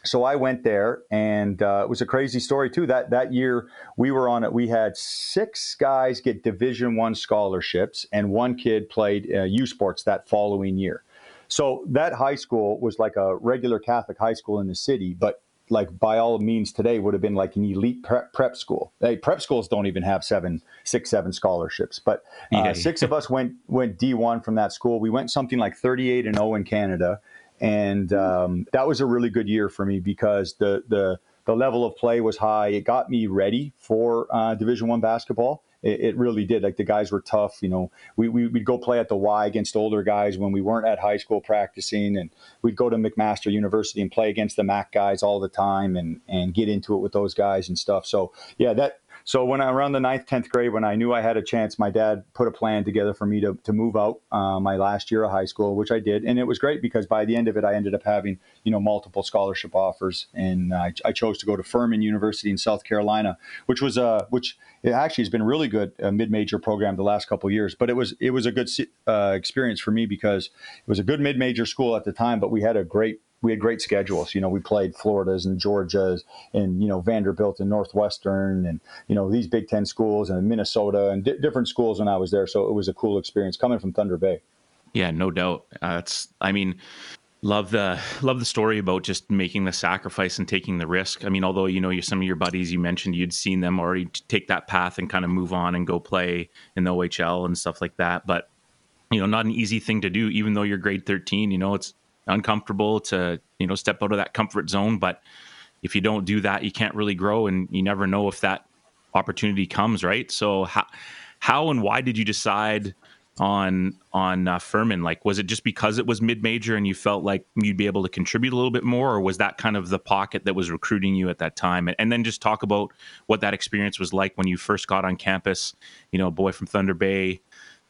so I went there, and uh, it was a crazy story too. That that year we were on it. We had six guys get Division One scholarships, and one kid played uh, U Sports that following year. So that high school was like a regular Catholic high school in the city, but like by all means today would have been like an elite prep, prep school. Hey, prep schools don't even have seven, six, seven scholarships, but uh, yeah. six of us went, went D one from that school. We went something like thirty-eight and oh in Canada. And um, that was a really good year for me, because the, the, the level of play was high. It got me ready for uh, Division I basketball. It, it really did. Like, the guys were tough. You know, we, we, we'd go play at the Y against older guys when we weren't at high school practicing. And we'd go to McMaster University and play against the M A C guys all the time, and, and get into it with those guys and stuff. So yeah, that, So when I around the ninth, tenth grade, when I knew I had a chance, my dad put a plan together for me to, to move out uh, my last year of high school, which I did. And it was great because by the end of it, I ended up having, you know, multiple scholarship offers. And I, I chose to go to Furman University in South Carolina, which was a, uh, which it actually has been really good uh, mid-major program the last couple of years. But it was, it was a good uh, experience for me because it was a good mid-major school at the time, but we had a great, we had great schedules. You know, we played Florida's and Georgia's and, you know, Vanderbilt and Northwestern and, you know, these Big Ten schools and Minnesota and di- different schools when I was there. So it was a cool experience coming from Thunder Bay. Yeah, no doubt. Uh, it's, I mean, love the, love the story about just making the sacrifice and taking the risk. I mean, although, you know, you're, some of your buddies, you mentioned you'd seen them already take that path and kind of move on and go play in the O H L and stuff like that. But, you know, not an easy thing to do, even though you're grade thirteen, you know, it's uncomfortable to, you know, step out of that comfort zone. But if you don't do that, you can't really grow, and you never know if that opportunity comes, right? So how, how and why did you decide on on uh, Furman? Like, was it just because it was mid-major and you felt like you'd be able to contribute a little bit more, or was that kind of the pocket that was recruiting you at that time? And, and then just talk about what that experience was like when you first got on campus, you know, a boy from Thunder Bay,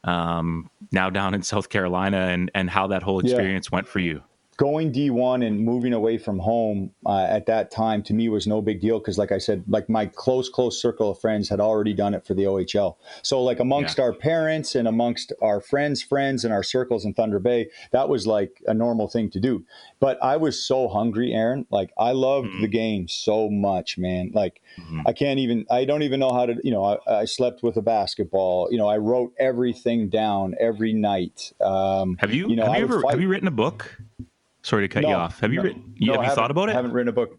um, now down in South Carolina, and, and how that whole experience yeah. went for you. Going D one and moving away from home uh, at that time, to me, was no big deal. Cause like I said, like my close, close circle of friends had already done it for the O H L. So like amongst yeah. our parents and amongst our friends, friends and our circles in Thunder Bay, that was like a normal thing to do. But I was so hungry, Aaron, like I loved mm-hmm. the game so much, man. Like mm-hmm. I can't even, I don't even know how to, you know, I, I slept with a basketball, you know, I wrote everything down every night. Um, have you, you know, have you ever, fight- have you written a book? Sorry to cut no, you off. Have you no, written, no, have you thought about it? I haven't written a book.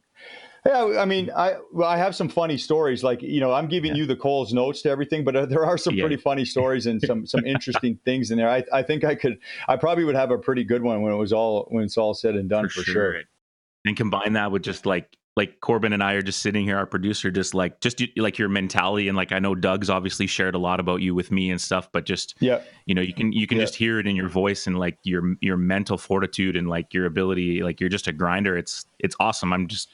Yeah, I mean, I well, I have some funny stories. Like, you know, I'm giving yeah. you the Coles notes to everything, but there are some yeah. pretty funny stories and some some interesting things in there. I, I think I could, I probably would have a pretty good one when it was all when it's all said and done for, for sure. sure. And combine that with just like like Corbin and I are just sitting here, our producer, just like just like your mentality, and like I know Doug's obviously shared a lot about you with me and stuff, but just yeah, you know, you can you can yeah. just hear it in your voice and like your your mental fortitude and like your ability, like you're just a grinder. It's it's awesome. I'm just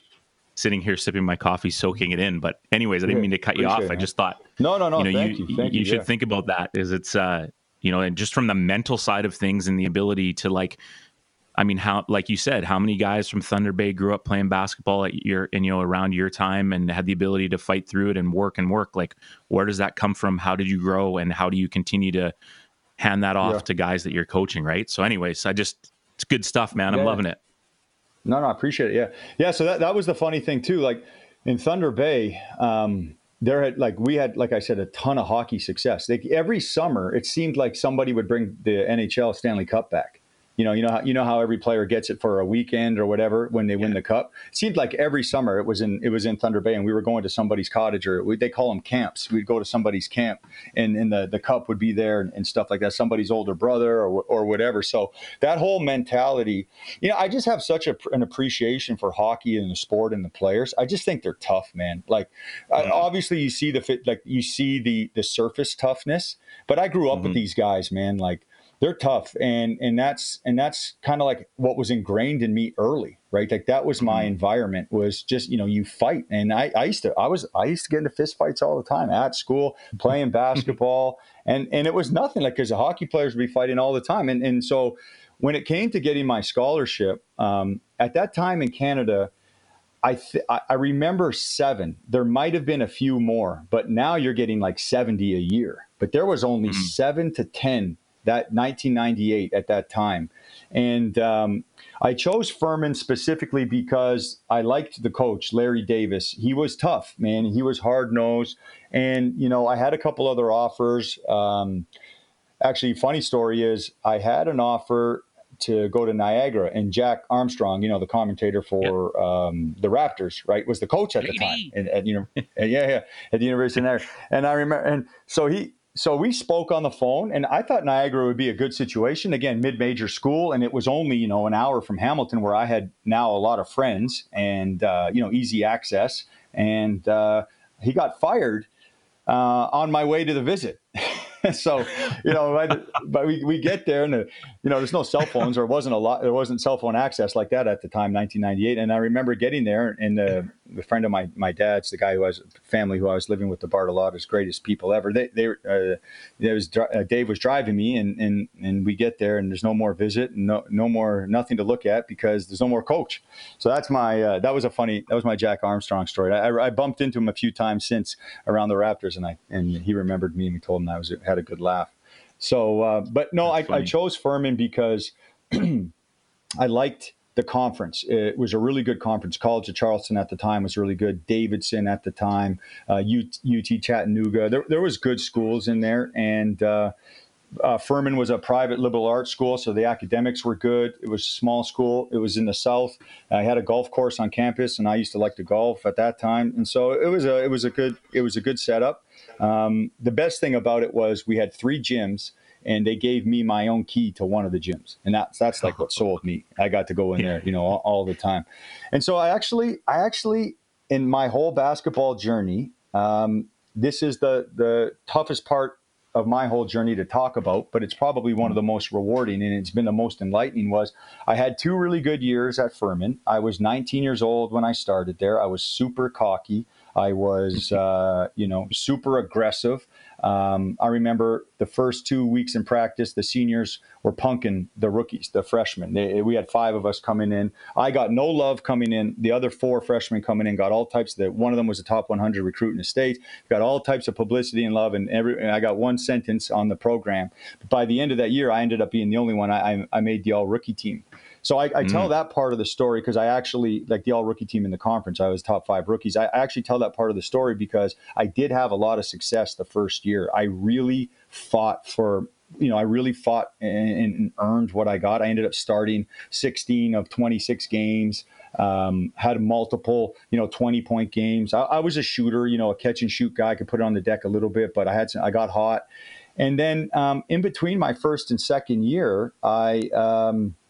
sitting here sipping my coffee, soaking it in. But anyways, I didn't mean to cut you off. I just thought no, no, no. You know, thank you, you, thank you, you should yeah. think about that. Is it's uh, you know, and just from the mental side of things and the ability to like. I mean, how, like you said, how many guys from Thunder Bay grew up playing basketball at your, and, you know, around your time and had the ability to fight through it and work and work? Like, where does that come from? How did you grow, and how do you continue to hand that off yeah. to guys that you're coaching? Right. So anyways, I just, it's good stuff, man. I'm yeah. loving it. No, no, I appreciate it. Yeah. Yeah. So that, that was the funny thing too. Like in Thunder Bay, um, there had like we had like I said a ton of hockey success. Like every summer, it seemed like somebody would bring the N H L Stanley Cup back. You know, you know, how, you know how every player gets it for a weekend or whatever when they yeah. win the cup. It seemed like every summer it was in it was in Thunder Bay, and we were going to somebody's cottage, or we, they call them camps. We'd go to somebody's camp, and, and the, the cup would be there and, and stuff like that. Somebody's older brother or or whatever. So that whole mentality, you know, I just have such a, an appreciation for hockey and the sport and the players. I just think they're tough, man. Like mm-hmm. I, obviously you see the fit, like you see the the surface toughness, but I grew up mm-hmm. with these guys, man. Like. They're tough, and and that's and that's kind of like what was ingrained in me early, right? Like that was my environment, was just, you know, you fight, and I, I used to I was I used to get into fist fights all the time at school playing basketball, and and it was nothing like because the hockey players would be fighting all the time, and and so when it came to getting my scholarship, um, at that time in Canada. I th- I remember seven. There might have been a few more, but now you're getting like seventy a year. But there was only mm-hmm. seven to ten. That nineteen ninety-eight at that time. And um, I chose Furman specifically because I liked the coach, Larry Davis. He was tough, man. He was hard-nosed. And, you know, I had a couple other offers. Um, actually, funny story is I had an offer to go to Niagara, and Jack Armstrong, you know, the commentator for yep. um, the Raptors, right, was the coach at the time. And, and you know, and, yeah, yeah, at the University of Niagara. And I remember – and so he – So we spoke on the phone, and I thought Niagara would be a good situation. Again, mid-major school, and it was only, you know, an hour from Hamilton, where I had now a lot of friends and, uh, you know, easy access. And uh, he got fired uh, on my way to the visit. So, you know, I, but we, we get there, and, the, you know, there's no cell phones, or wasn't a lot. There wasn't cell phone access like that at the time, nineteen ninety-eight. And I remember getting there, and the the friend of my, my dad's, the guy who I was, family who I was living with, the Bartolotta's, greatest people ever. They, they, uh, there was, uh, Dave was driving me, and, and, and we get there, and there's no more visit, and no, no more, nothing to look at because there's no more coach. So that's my, uh, that was a funny, that was my Jack Armstrong story. I, I bumped into him a few times since around the Raptors, and I, and he remembered me, and we told him I was, had a good laugh. So, uh, but no, I, I chose Furman because I liked the conference. It was a really good conference. College of Charleston at the time was really good. Davidson at the time, uh, U T Chattanooga. There, there was good schools in there, and uh, uh, Furman was a private liberal arts school, so the academics were good. It was a small school. It was in the South. I had a golf course on campus, and I used to like to golf at that time, and so it was a it was a good it was a good setup. Um, the best thing about it was we had three gyms. And they gave me my own key to one of the gyms. And that's, that's like what sold me. I got to go in there, you know, all, all the time. And so I actually, I actually, in my whole basketball journey, um, this is the, the toughest part of my whole journey to talk about, but it's probably one of the most rewarding, and it's been the most enlightening. Was I had two really good years at Furman. I was nineteen years old when I started there. I was super cocky. I was, uh, you know, super aggressive. Um, I remember the first two weeks in practice, the seniors were punking the rookies, the freshmen. They, we had five of us coming in. I got no love coming in. The other four freshmen coming in got all types of that. One of them was a top one hundred recruit in the state. Got all types of publicity and love. And every, and I got one sentence on the program. But by the end of that year, I ended up being the only one. I, I made the all rookie team. So I, I tell mm. that part of the story because I actually, like the all-rookie team in the conference, I was top five rookies. I actually tell that part of the story because I did have a lot of success the first year. I really fought for, you know, I really fought and, and earned what I got. I ended up starting sixteen of twenty-six games, um, had multiple, you know, twenty-point games. I, I was a shooter, you know, a catch-and-shoot guy. I could put it on the deck a little bit, but I had some, I got hot. And then um, in between my first and second year, I um, –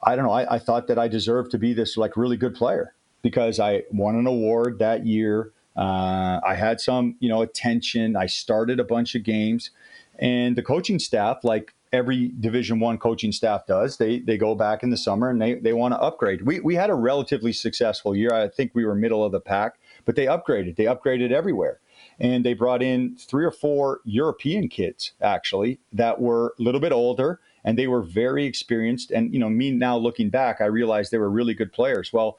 I don't know. I, I thought that I deserved to be this like really good player because I won an award that year. Uh, I had some, you know, attention. I started a bunch of games, and the coaching staff, like every Division One coaching staff does, they they go back in the summer and they they want to upgrade. We we had a relatively successful year. I think we were middle of the pack, but they upgraded. They upgraded everywhere. And they brought in three or four European kids, actually, that were a little bit older, and they were very experienced. And, you know, me now looking back, I realized they were really good players. Well,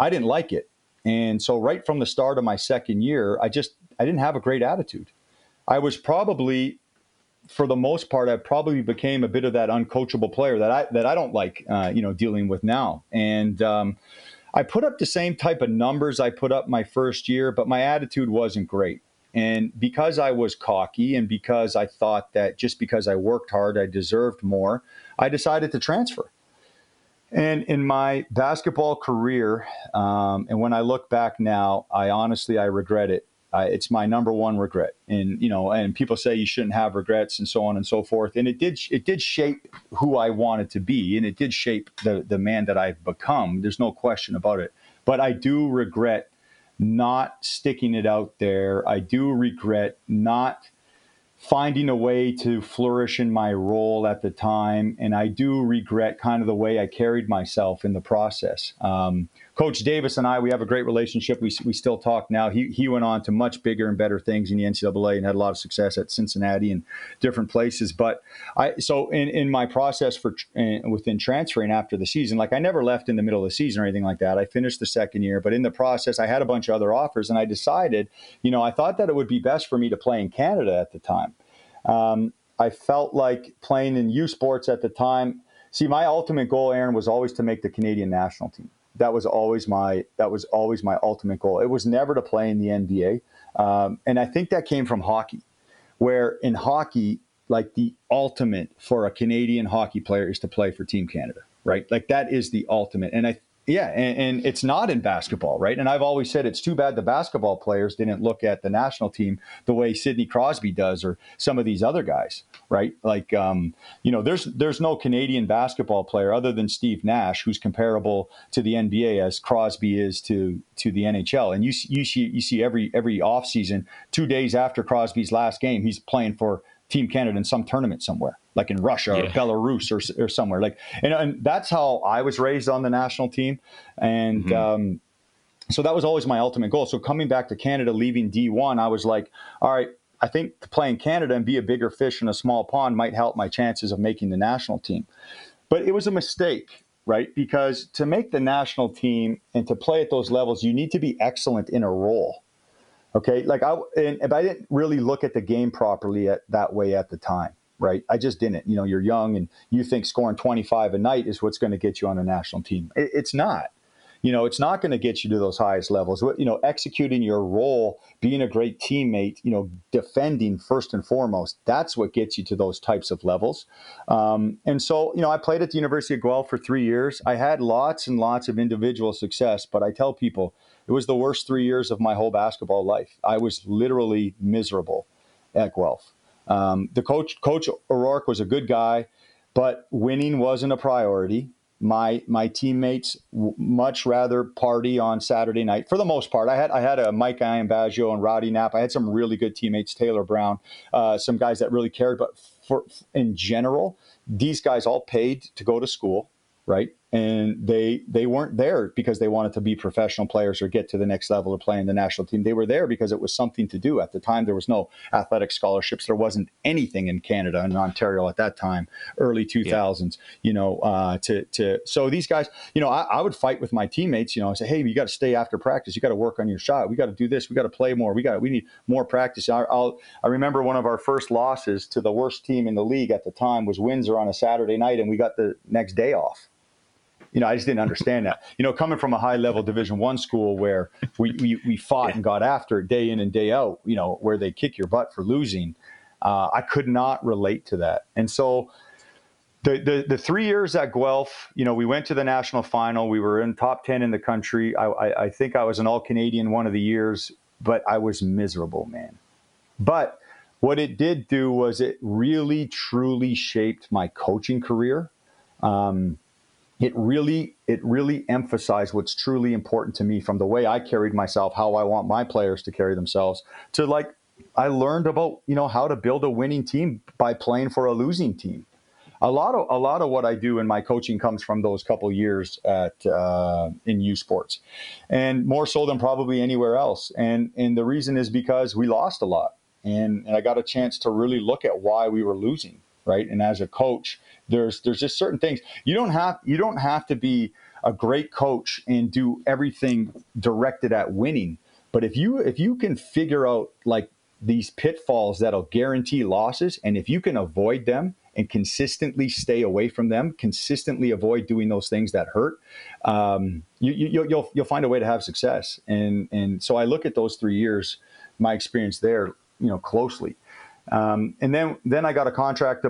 I didn't like it. And so right from the start of my second year, I just, I didn't have a great attitude. I was probably, for the most part, I probably became a bit of that uncoachable player that I, that I don't like, uh, you know, dealing with now. And, um, I put up the same type of numbers I put up my first year, but my attitude wasn't great. And because I was cocky and because I thought that just because I worked hard, I deserved more, I decided to transfer. And in my basketball career, um, and when I look back now, I honestly, I regret it. Uh, it's my number one regret. And, you know, and people say you shouldn't have regrets and so on and so forth. And it did, it did shape who I wanted to be. And it did shape the, the man that I've become. There's no question about it. But I do regret not sticking it out there. I do regret not finding a way to flourish in my role at the time. And I do regret kind of the way I carried myself in the process. Um, Coach Davis and I, we have a great relationship. We we still talk now. He he went on to much bigger and better things in the N C double A and had a lot of success at Cincinnati and different places. But I so in, in my process for uh, within transferring after the season, like I never left in the middle of the season or anything like that. I finished the second year, but in the process, I had a bunch of other offers, and I decided, you know, I thought that it would be best for me to play in Canada at the time. Um, I felt like playing in U Sports at the time. See, my ultimate goal, Aaron, was always to make the Canadian national team. That was always my that was always my ultimate goal. It was never to play in the N B A, um, and I think that came from hockey, where in hockey, like the ultimate for a Canadian hockey player is to play for Team Canada, right? Like that is the ultimate, and I yeah, and, and it's not in basketball, right? And I've always said it's too bad the basketball players didn't look at the national team the way Sidney Crosby does or some of these other guys, right? Like, um, you know, there's there's no Canadian basketball player other than Steve Nash who's comparable to the N B A as Crosby is to to the N H L. And you you see you see every every offseason, two days after Crosby's last game, he's playing for Team Canada in some tournament somewhere, like in Russia or yeah. Belarus or, or somewhere. Like, and, and that's how I was raised on the national team. And, mm-hmm. um, So that was always my ultimate goal. So coming back to Canada, leaving D one, I was like, all right, I think playing Canada and be a bigger fish in a small pond might help my chances of making the national team. But it was a mistake, right? Because to make the national team and to play at those levels, you need to be excellent in a role. Okay, like I, and, but I didn't really look at the game properly at, that way at the time, right? I just didn't. You know, you're young and you think scoring twenty-five a night is what's going to get you on a national team. It, it's not. You know, it's not going to get you to those highest levels. You know, executing your role, being a great teammate, you know, defending first and foremost, that's what gets you to those types of levels. Um, and so, you know, I played at the University of Guelph for three years. I had lots and lots of individual success, but I tell people it was the worst three years of my whole basketball life. I was literally miserable at Guelph. Um, the coach, Coach O'Rourke was a good guy, but winning wasn't a priority. My my teammates w- much rather party on Saturday night for the most part. I had I had a Mike Iambaggio and Roddy Knapp. I had some really good teammates, Taylor Brown, uh, some guys that really cared. But for in general, these guys all paid to go to school, right? And they they weren't there because they wanted to be professional players or get to the next level or play in the national team. They were there because it was something to do. At the time, there was no athletic scholarships. There wasn't anything in Canada and Ontario at that time, early two thousands, yeah. you know, uh, to, to, so these guys, you know, I, I would fight with my teammates, you know, I say, hey, you got to stay after practice. You got to work on your shot. We got to do this. We got to play more. We got we need more practice. I, I'll, I remember one of our first losses to the worst team in the league at the time was Windsor on a Saturday night. And we got the next day off. You know, I just didn't understand that. You know, coming from a high-level Division One school where we, we, we fought yeah. and got after it day in and day out, you know, where they kick your butt for losing, uh, I could not relate to that. And so the, the the three years at Guelph, you know, we went to the national final. We were in top ten in the country. I, I, I think I was an All-Canadian one of the years, but I was miserable, man. But what it did do was it really, truly shaped my coaching career. Um It really, it really emphasized what's truly important to me, from the way I carried myself, how I want my players to carry themselves, to like, I learned about, you know, how to build a winning team by playing for a losing team. A lot of, a lot of what I do in my coaching comes from those couple years at, uh, in U Sports, and more so than probably anywhere else. And, and the reason is because we lost a lot, and, and I got a chance to really look at why we were losing. Right. And as a coach, there's there's just certain things you don't have. You don't have to be a great coach and do everything directed at winning. But if you if you can figure out like these pitfalls that'll guarantee losses, and if you can avoid them and consistently stay away from them, consistently avoid doing those things that hurt, um, you, you, you'll you'll find a way to have success. And and so I look at those three years, my experience there, you know, closely. Um, and then, then I got a contract. To,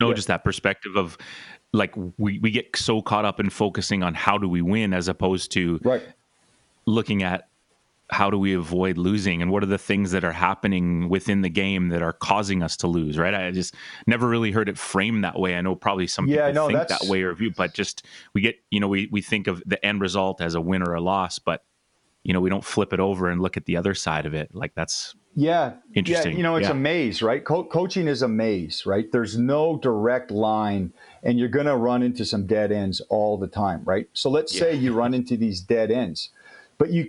no, yeah. Just that perspective of like, we, we get so caught up in focusing on how do we win, as opposed to right. looking at how do we avoid losing and what are the things that are happening within the game that are causing us to lose. Right. I just never really heard it framed that way. I know probably some yeah, people no, think that's... that way or view, but just we get, you know, we, we think of the end result as a win or a loss, but you know, we don't flip it over and look at the other side of it. Like that's, Yeah. Interesting. Yeah, you know, it's yeah. a maze, right? Co- coaching is a maze, right? There's no direct line, and you're going to run into some dead ends all the time, right? So let's yeah. say you run into these dead ends, but you,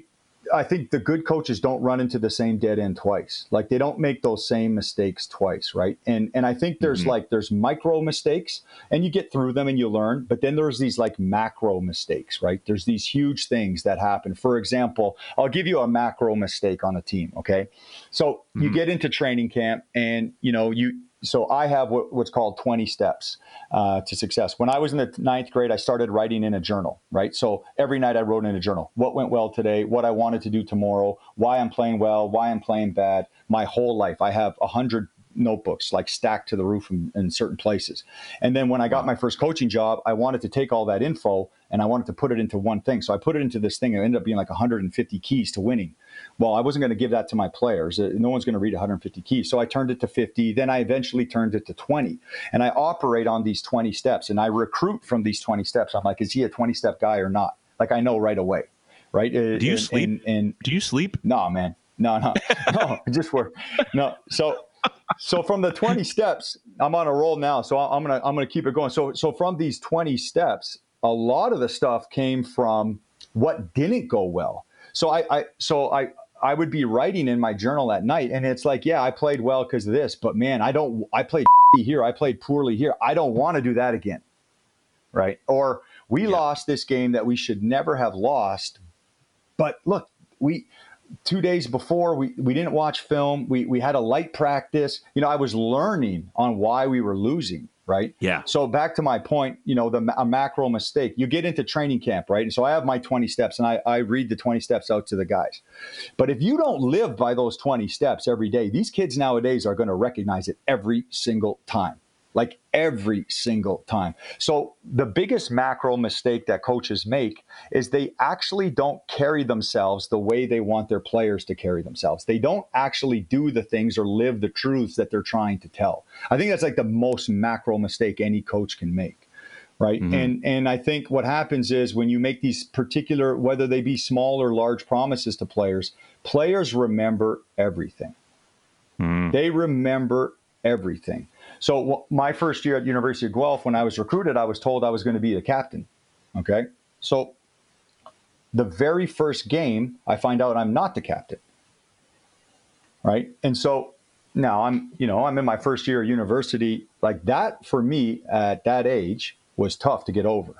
I think the good coaches don't run into the same dead end twice. Like they don't make those same mistakes twice, right? And and I think there's mm-hmm. like there's micro mistakes, and you get through them and you learn, but then there's these like macro mistakes, right? There's these huge things that happen. For example, I'll give you a macro mistake on a team, okay? So mm-hmm. you get into training camp and you know you so I have what, what's called twenty steps uh, to success. When I was in the ninth grade, I started writing in a journal, right? So every night I wrote in a journal, what went well today, what I wanted to do tomorrow, why I'm playing well, why I'm playing bad. My whole life, I have a hundred notebooks like stacked to the roof in, in certain places. And then when I got my first coaching job, I wanted to take all that info and I wanted to put it into one thing. So I put it into this thing and it ended up being like one hundred fifty keys to winning. Well, I wasn't going to give that to my players. No one's going to read one hundred fifty keys. So I turned it to fifty. Then I eventually turned it to twenty. And I operate on these twenty steps and I recruit from these twenty steps. I'm like, is he a twenty-step guy or not? Like I know right away, right? Do you and, sleep? And, and, Do you sleep? No, nah, man. No, no. No, just work. No. So... So from the twenty steps, I'm on a roll now. So I'm gonna I'm gonna keep it going. So so from these twenty steps, a lot of the stuff came from what didn't go well. So I, I so I, I would be writing in my journal at night, and it's like, yeah, I played well because of this, but man, I don't, I played here, I played poorly here. I don't want to do that again, right? Or we yeah. lost this game that we should never have lost, but look, we two days before we, we didn't watch film. We we had a light practice. You know, I was learning on why we were losing, right? Yeah. So back to my point, you know, the a macro mistake. You get into training camp, right? And so I have my twenty steps, and I, I read the twenty steps out to the guys. But if you don't live by those twenty steps every day, these kids nowadays are going to recognize it every single time. Like every single time. So the biggest macro mistake that coaches make is they actually don't carry themselves the way they want their players to carry themselves. They don't actually do the things or live the truths that they're trying to tell. I think that's like the most macro mistake any coach can make, right? Mm-hmm. And and I think what happens is when you make these particular, whether they be small or large promises to players, players remember everything. Mm-hmm. They remember everything. So my first year at University of Guelph, when I was recruited, I was told I was going to be the captain. Okay. So the very first game, I find out I'm not the captain. Right. And so now I'm, you know, I'm in my first year of university. Like that for me at that age was tough to get over.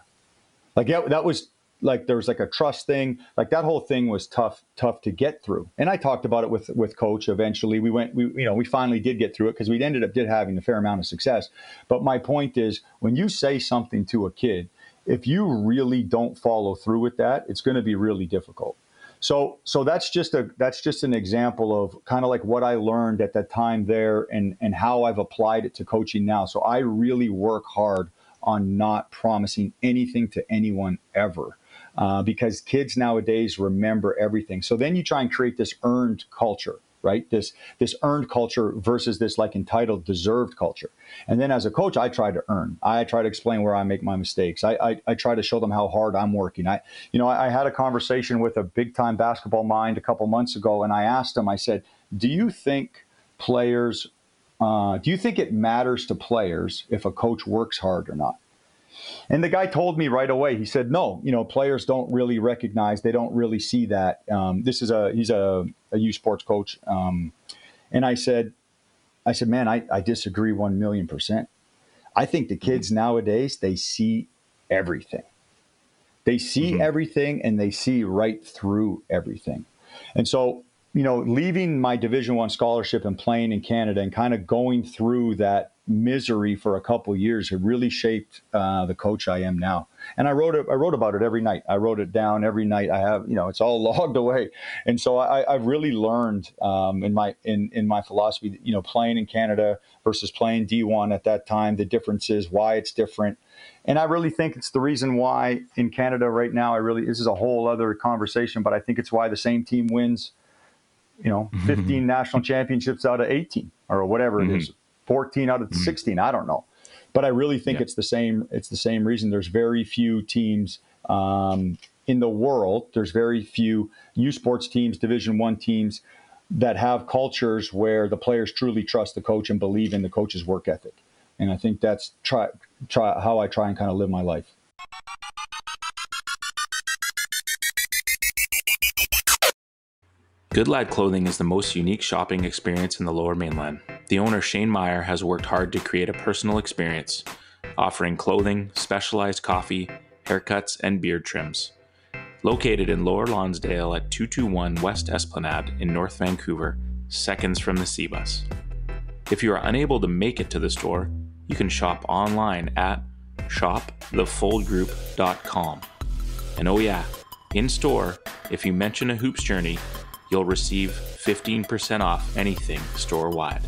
Like that, that was like, there was like a trust thing. Like that whole thing was tough, tough to get through. And I talked about it with, with coach. Eventually we went, we, you know, we finally did get through it because we ended up did having a fair amount of success. But my point is when you say something to a kid, if you really don't follow through with that, it's going to be really difficult. So, so that's just a, that's just an example of kind of like what I learned at that time there and, and how I've applied it to coaching now. So I really work hard on not promising anything to anyone ever. Uh, because kids nowadays remember everything. So then you try and create this earned culture, right? This this earned culture versus this like entitled, deserved culture. And then as a coach, I try to earn. I try to explain where I make my mistakes. I I, I try to show them how hard I'm working. I, you know, I, I had a conversation with a big time basketball mind a couple months ago, and I asked him. I said, "Do you think players? Uh, do you think it matters to players if a coach works hard or not?" And the guy told me right away, he said, no, you know, players don't really recognize, they don't really see that. Um, this is a, he's a, a U Sports coach. Um, and I said, I said, man, I, I disagree one million percent. I think the kids mm-hmm. nowadays, they see everything. They see mm-hmm. everything and they see right through everything. And so, you know, leaving my Division I scholarship and playing in Canada and kind of going through that misery for a couple of years, it really shaped uh, the coach I am now. And I wrote it, I wrote about it every night. I wrote it down every night. I have, you know, it's all logged away. And so I, I've really learned um, in my in in my philosophy, that, you know, playing in Canada versus playing D one at that time, the differences, why it's different. And I really think it's the reason why in Canada right now, I really, this is a whole other conversation, but I think it's why the same team wins, you know, fifteen mm-hmm. national championships out of eighteen or whatever mm-hmm. it is. fourteen out of mm-hmm. sixteen, I don't know, but I really think yeah. it's the same. It's the same reason. There's very few teams um, in the world. There's very few U Sports teams, Division I teams that have cultures where the players truly trust the coach and believe in the coach's work ethic. And I think that's try, try how I try and kind of live my life. Good Lad Clothing is the most unique shopping experience in the Lower Mainland. The owner, Shane Meyer, has worked hard to create a personal experience, offering clothing, specialized coffee, haircuts, and beard trims. Located in Lower Lonsdale at two twenty-one West Esplanade in North Vancouver, seconds from the C Bus. If you are unable to make it to the store, you can shop online at shop the fold group dot com. And oh yeah, in store, if you mention a Hoops Journey, you'll receive fifteen percent off anything store-wide.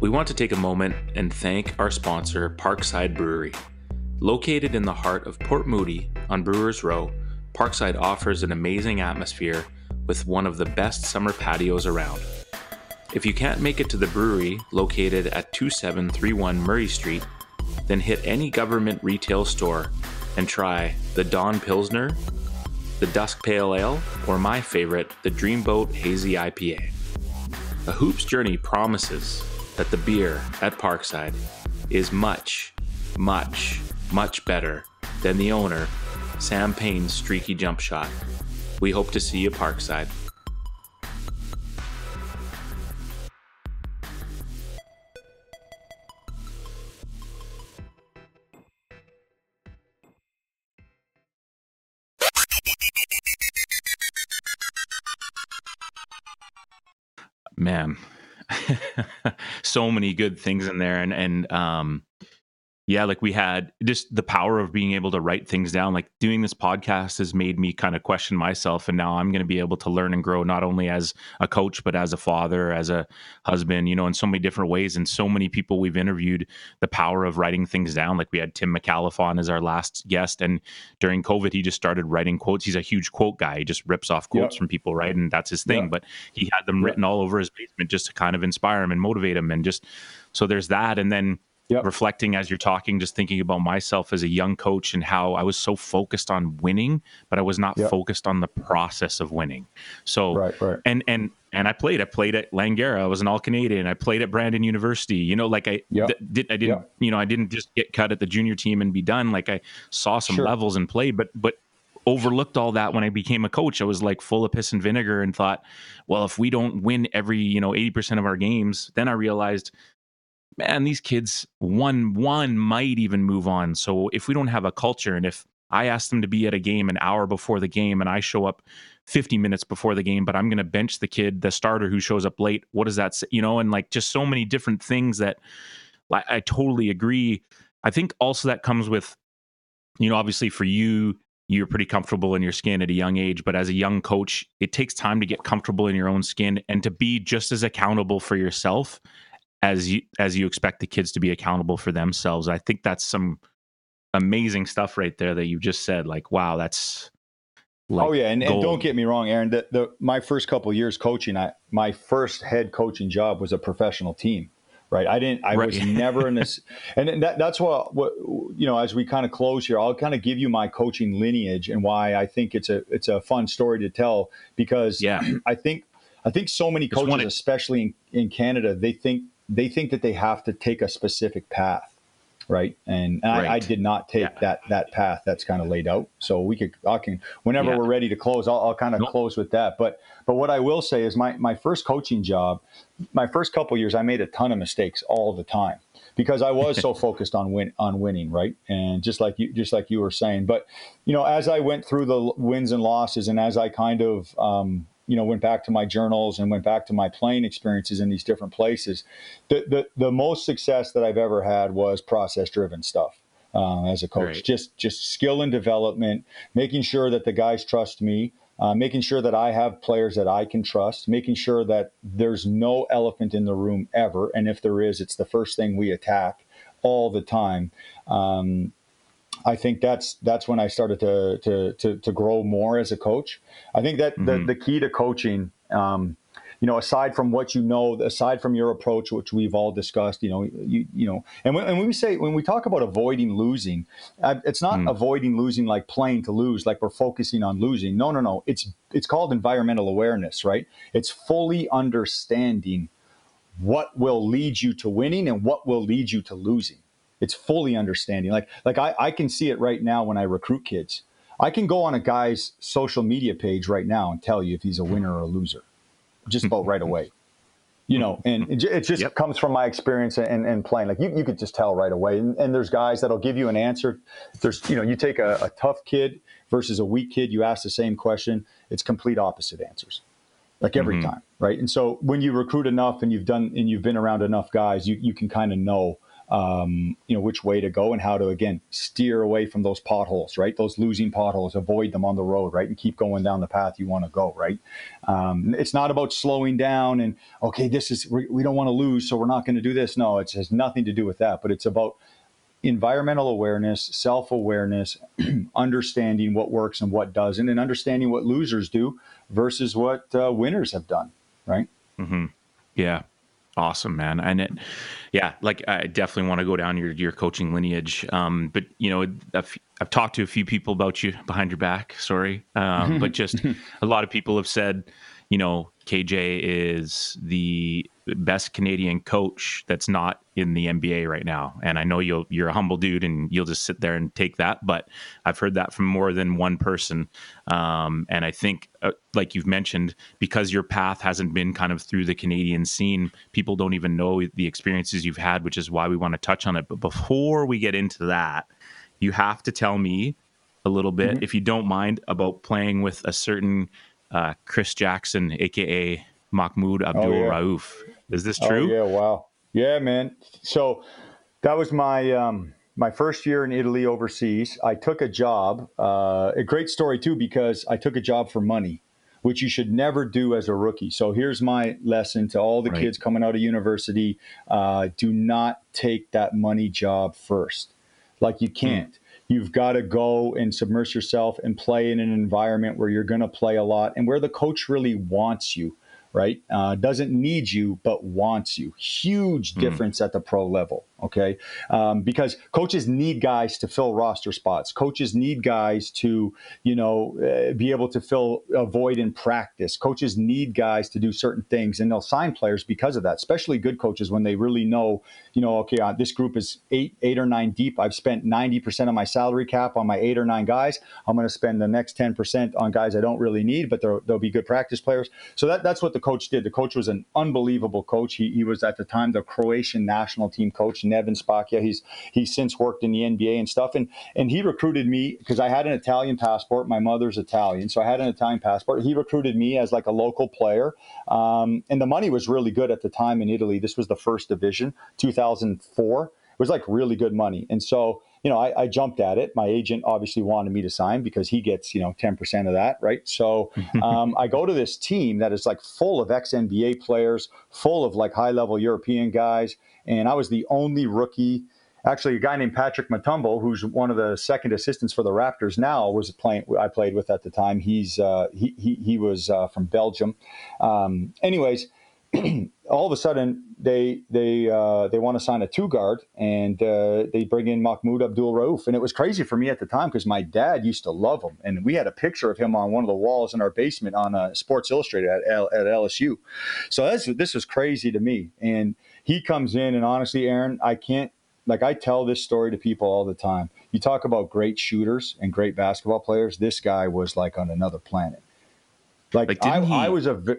We want to take a moment and thank our sponsor, Parkside Brewery. Located in the heart of Port Moody on Brewers Row, Parkside offers an amazing atmosphere with one of the best summer patios around. If you can't make it to the brewery located at two seven three one Murray Street, then hit any government retail store and try the Dawn Pilsner, the Dusk Pale Ale, or my favorite, the Dreamboat Hazy I P A. A Hoops Journey promises that the beer at Parkside is much, much, much better than the owner Sam Payne's streaky jump shot. We hope to see you Parkside. Man, so many good things in there. And, and, um, yeah, like we had just the power of being able to write things down. Like doing this podcast has made me kind of question myself. And now I'm going to be able to learn and grow, not only as a coach, but as a father, as a husband, you know, in so many different ways. And so many people we've interviewed, the power of writing things down. Like we had Tim McAuliffe on as our last guest. And during COVID, he just started writing quotes. He's a huge quote guy. He just rips off quotes, yeah, from people, right? And that's his thing. Yeah. But he had them, yeah, written all over his basement just to kind of inspire him and motivate him. And just, so there's that. And then, yep, reflecting as you're talking, just thinking about myself as a young coach and how I was so focused on winning, but I was not, yep, focused on the process of winning. So, right, right. and, and, and I played, I played at Langara. I was an all Canadian. I played at Brandon University, you know, like I yep. th- did, I didn't, yep. you know, I didn't just get cut at the junior team and be done. Like I saw some, sure, levels and played, but, but overlooked all that. When I became a coach, I was like full of piss and vinegar and thought, well, if we don't win every, you know, eighty percent of our games, then I realized, man, these kids, one, one might even move on. So if we don't have a culture, and if I ask them to be at a game an hour before the game and I show up fifty minutes before the game, but I'm going to bench the kid, the starter who shows up late, what does that say? You know, and like just so many different things that I, I totally agree. I think also that comes with, you know, obviously for you, you're pretty comfortable in your skin at a young age, but as a young coach, it takes time to get comfortable in your own skin and to be just as accountable for yourself as you, as you expect the kids to be accountable for themselves. I think that's some amazing stuff right there that you just said. Like, wow, that's like, oh yeah. And, and don't get me wrong, Aaron, the, the, my first couple of years coaching, I, my first head coaching job was a professional team, right? I didn't, I right. was never in this. And that, that's what, what, you know, as we kind of close here, I'll kind of give you my coaching lineage and why I think it's a, it's a fun story to tell, because yeah. I think, I think so many coaches, wanted- especially in, in Canada, they think, they think that they have to take a specific path, right? And, and right. I, I did not take yeah. that that path that's kind of laid out. So we could, I can, whenever yeah. we're ready to close, I'll, I'll kind of nope. close with that. But but what I will say is my my first coaching job, my first couple of years, I made a ton of mistakes all the time because I was so focused on win on winning, right? And just like you just like you were saying, but you know, as I went through the wins and losses, and as I kind of um, you know, went back to my journals and went back to my playing experiences in these different places, the the, the most success that I've ever had was process-driven stuff uh, as a coach. Right. Just just skill and development, making sure that the guys trust me, uh, making sure that I have players that I can trust, making sure that there's no elephant in the room ever, and if there is, it's the first thing we attack all the time. Um, I think that's that's when I started to to to, to grow more as a coach. I think that mm-hmm. the, the key to coaching, um, you know, aside from what you know, aside from your approach, which we've all discussed, you know, you you know, and when, and when we say when we talk about avoiding losing, uh, it's not mm. avoiding losing like playing to lose, like we're focusing on losing. No, no, no. It's it's called environmental awareness, right? It's fully understanding what will lead you to winning and what will lead you to losing. It's fully understanding. Like, like I, I can see it right now when I recruit kids. I can go on a guy's social media page right now and tell you if he's a winner or a loser, just about right away. You know, and it, it just yep. comes from my experience and, and playing. Like you, you could just tell right away. And, and there's guys that'll give you an answer. There's, you know, you take a, a tough kid versus a weak kid. You ask the same question, it's complete opposite answers. Like every mm-hmm. time, right? And so when you recruit enough and you've done and you've been around enough guys, you you can kind of know. Um, you know, which way to go and how to, again, steer away from those potholes, right? Those losing potholes, avoid them on the road, right? And keep going down the path you want to go, right? Um, it's not about slowing down and, okay, this is, we, we don't want to lose, so we're not going to do this. No, it has nothing to do with that, but it's about environmental awareness, self-awareness, understanding what works and what doesn't, and understanding what losers do versus what uh, winners have done, right? Mm-hmm. Yeah. Awesome, man. And it, yeah, like I definitely want to go down your, your coaching lineage. Um, but you know, I've, I've talked to a few people about you behind your back, sorry. Um, but just a lot of people have said, you know, K J is the best Canadian coach that's not in the N B A right now. And I know you'll, you're a humble dude and you'll just sit there and take that, but I've heard that from more than one person. Um, and I think, uh, like you've mentioned, because your path hasn't been kind of through the Canadian scene, people don't even know the experiences you've had, which is why we want to touch on it. But before we get into that, you have to tell me a little bit, mm-hmm. if you don't mind, about playing with a certain uh, Chris Jackson, a k a. Mahmoud Abdul oh, yeah. Rauf. Is this true? Oh, yeah, wow. Yeah, man. So that was my um, my first year in Italy overseas. I took a job, uh, a great story too, because I took a job for money, which you should never do as a rookie. So here's my lesson to all the right. kids coming out of university. Uh, do not take that money job first. Like you can't. Mm. You've got to go and submerge yourself and play in an environment where you're going to play a lot and where the coach really wants you. Right? Uh, doesn't need you, but wants you. Huge difference mm. at the pro level, okay? Um, because coaches need guys to fill roster spots. Coaches need guys to, you know, uh, be able to fill a void in practice. Coaches need guys to do certain things, and they'll sign players because of that, especially good coaches when they really know, you know, okay, uh, this group is eight, eight or nine deep. I've spent ninety percent of my salary cap on my eight or nine guys. I'm going to spend the next ten percent on guys I don't really need, but they'll be good practice players. So that, that's what the coach did. The coach was an unbelievable coach. He, he was at the time the Croatian national team coach, Nevin Spakia. He's he's since worked in the N B A and stuff. And and he recruited me because I had an Italian passport. My mother's Italian, so I had an Italian passport. He recruited me as like a local player. Um, and the money was really good at the time in Italy. This was the first division, two thousand four. It was like really good money. And so, you know, I, I jumped at it. My agent obviously wanted me to sign because he gets, you know, ten percent of that, right? So um, I go to this team that is like full of ex-N B A players, full of like high-level European guys, and I was the only rookie. Actually, a guy named Patrick Matumbo, who's one of the second assistants for the Raptors now, was playing. I played with at the time. He's uh, he, he he was uh, from Belgium. Um, anyways. All of a sudden, they they uh, they want to sign a two guard, and uh, they bring in Mahmoud Abdul Rauf, and it was crazy for me at the time because my dad used to love him, and we had a picture of him on one of the walls in our basement on uh, Sports Illustrated at, L- at L S U. So that's, this was crazy to me, and he comes in, and honestly, Aaron, I can't like I tell this story to people all the time. You talk about great shooters and great basketball players. This guy was like on another planet. Like, like I, he- I was a. Vi-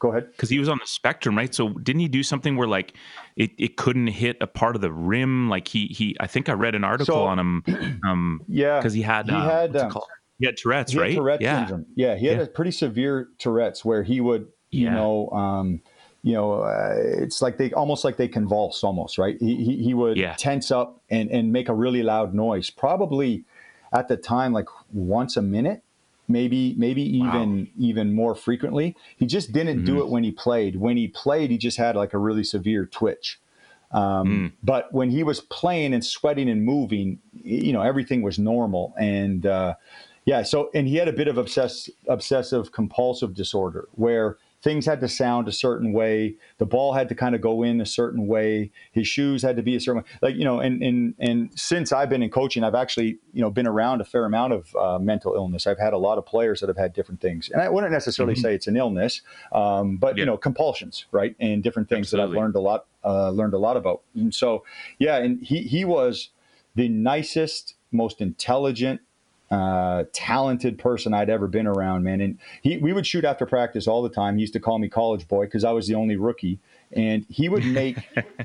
Go ahead. Because he was on the spectrum, right? So didn't he do something where like it, it couldn't hit a part of the rim? Like he he, I think I read an article so, on him. Um, yeah, because he had he uh, had um, he had Tourette's, he had right? Tourette's yeah. syndrome. Yeah, he had yeah. a pretty severe Tourette's where he would, you yeah. know, um, you know, uh, it's like they almost like they convulse, almost right. He he, he would yeah. tense up and and make a really loud noise, probably at the time like once a minute. Maybe, maybe even wow. even more frequently. He just didn't mm-hmm. do it when he played. When he played, he just had like a really severe twitch. Um, mm. But when he was playing and sweating and moving, you know, everything was normal. And uh, yeah, so and he had a bit of obsess- obsessive compulsive disorder where things had to sound a certain way. The ball had to kind of go in a certain way. His shoes had to be a certain way. Like, you know, and and and since I've been in coaching, I've actually, you know, been around a fair amount of uh, mental illness. I've had a lot of players that have had different things. And I wouldn't necessarily mm-hmm. say it's an illness, um, but, yeah. you know, compulsions, right? And different things Absolutely. that I've learned a lot, uh, learned a lot about. And so, yeah, and he, he was the nicest, most intelligent, Uh, talented person I'd ever been around, man. And he, we would shoot after practice all the time. He used to call me college boy because I was the only rookie. And he would make,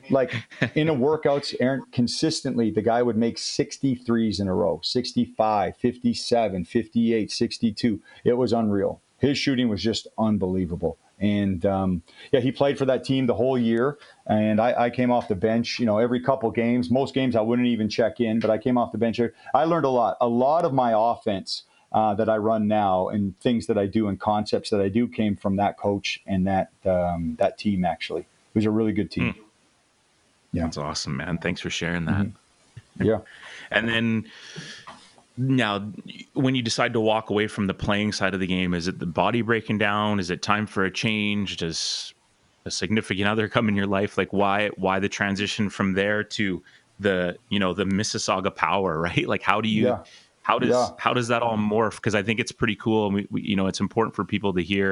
like in the workouts, Aaron, consistently, the guy would make sixty-threes in a row, sixty-five, fifty-seven, fifty-eight, sixty-two. It was unreal. His shooting was just unbelievable. And um, yeah, he played for that team the whole year. And I, I came off the bench, you know, every couple games. Most games I wouldn't even check in, but I came off the bench. I learned a lot. A lot of my offense uh, that I run now and things that I do and concepts that I do came from that coach and that um, that team, actually. It was a really good team. Mm. Yeah. That's awesome, man. Thanks for sharing that. Mm-hmm. Yeah. And then... Now, when you decide to walk away from the playing side of the game, is it the body breaking down? Is it time for a change? Does a significant other come in your life? Like why, why the transition from there to the, you know, the Mississauga Power, right? Like how do you, yeah. how does, yeah. how does that all morph? Cause I think it's pretty cool. And we, we, you know, it's important for people to hear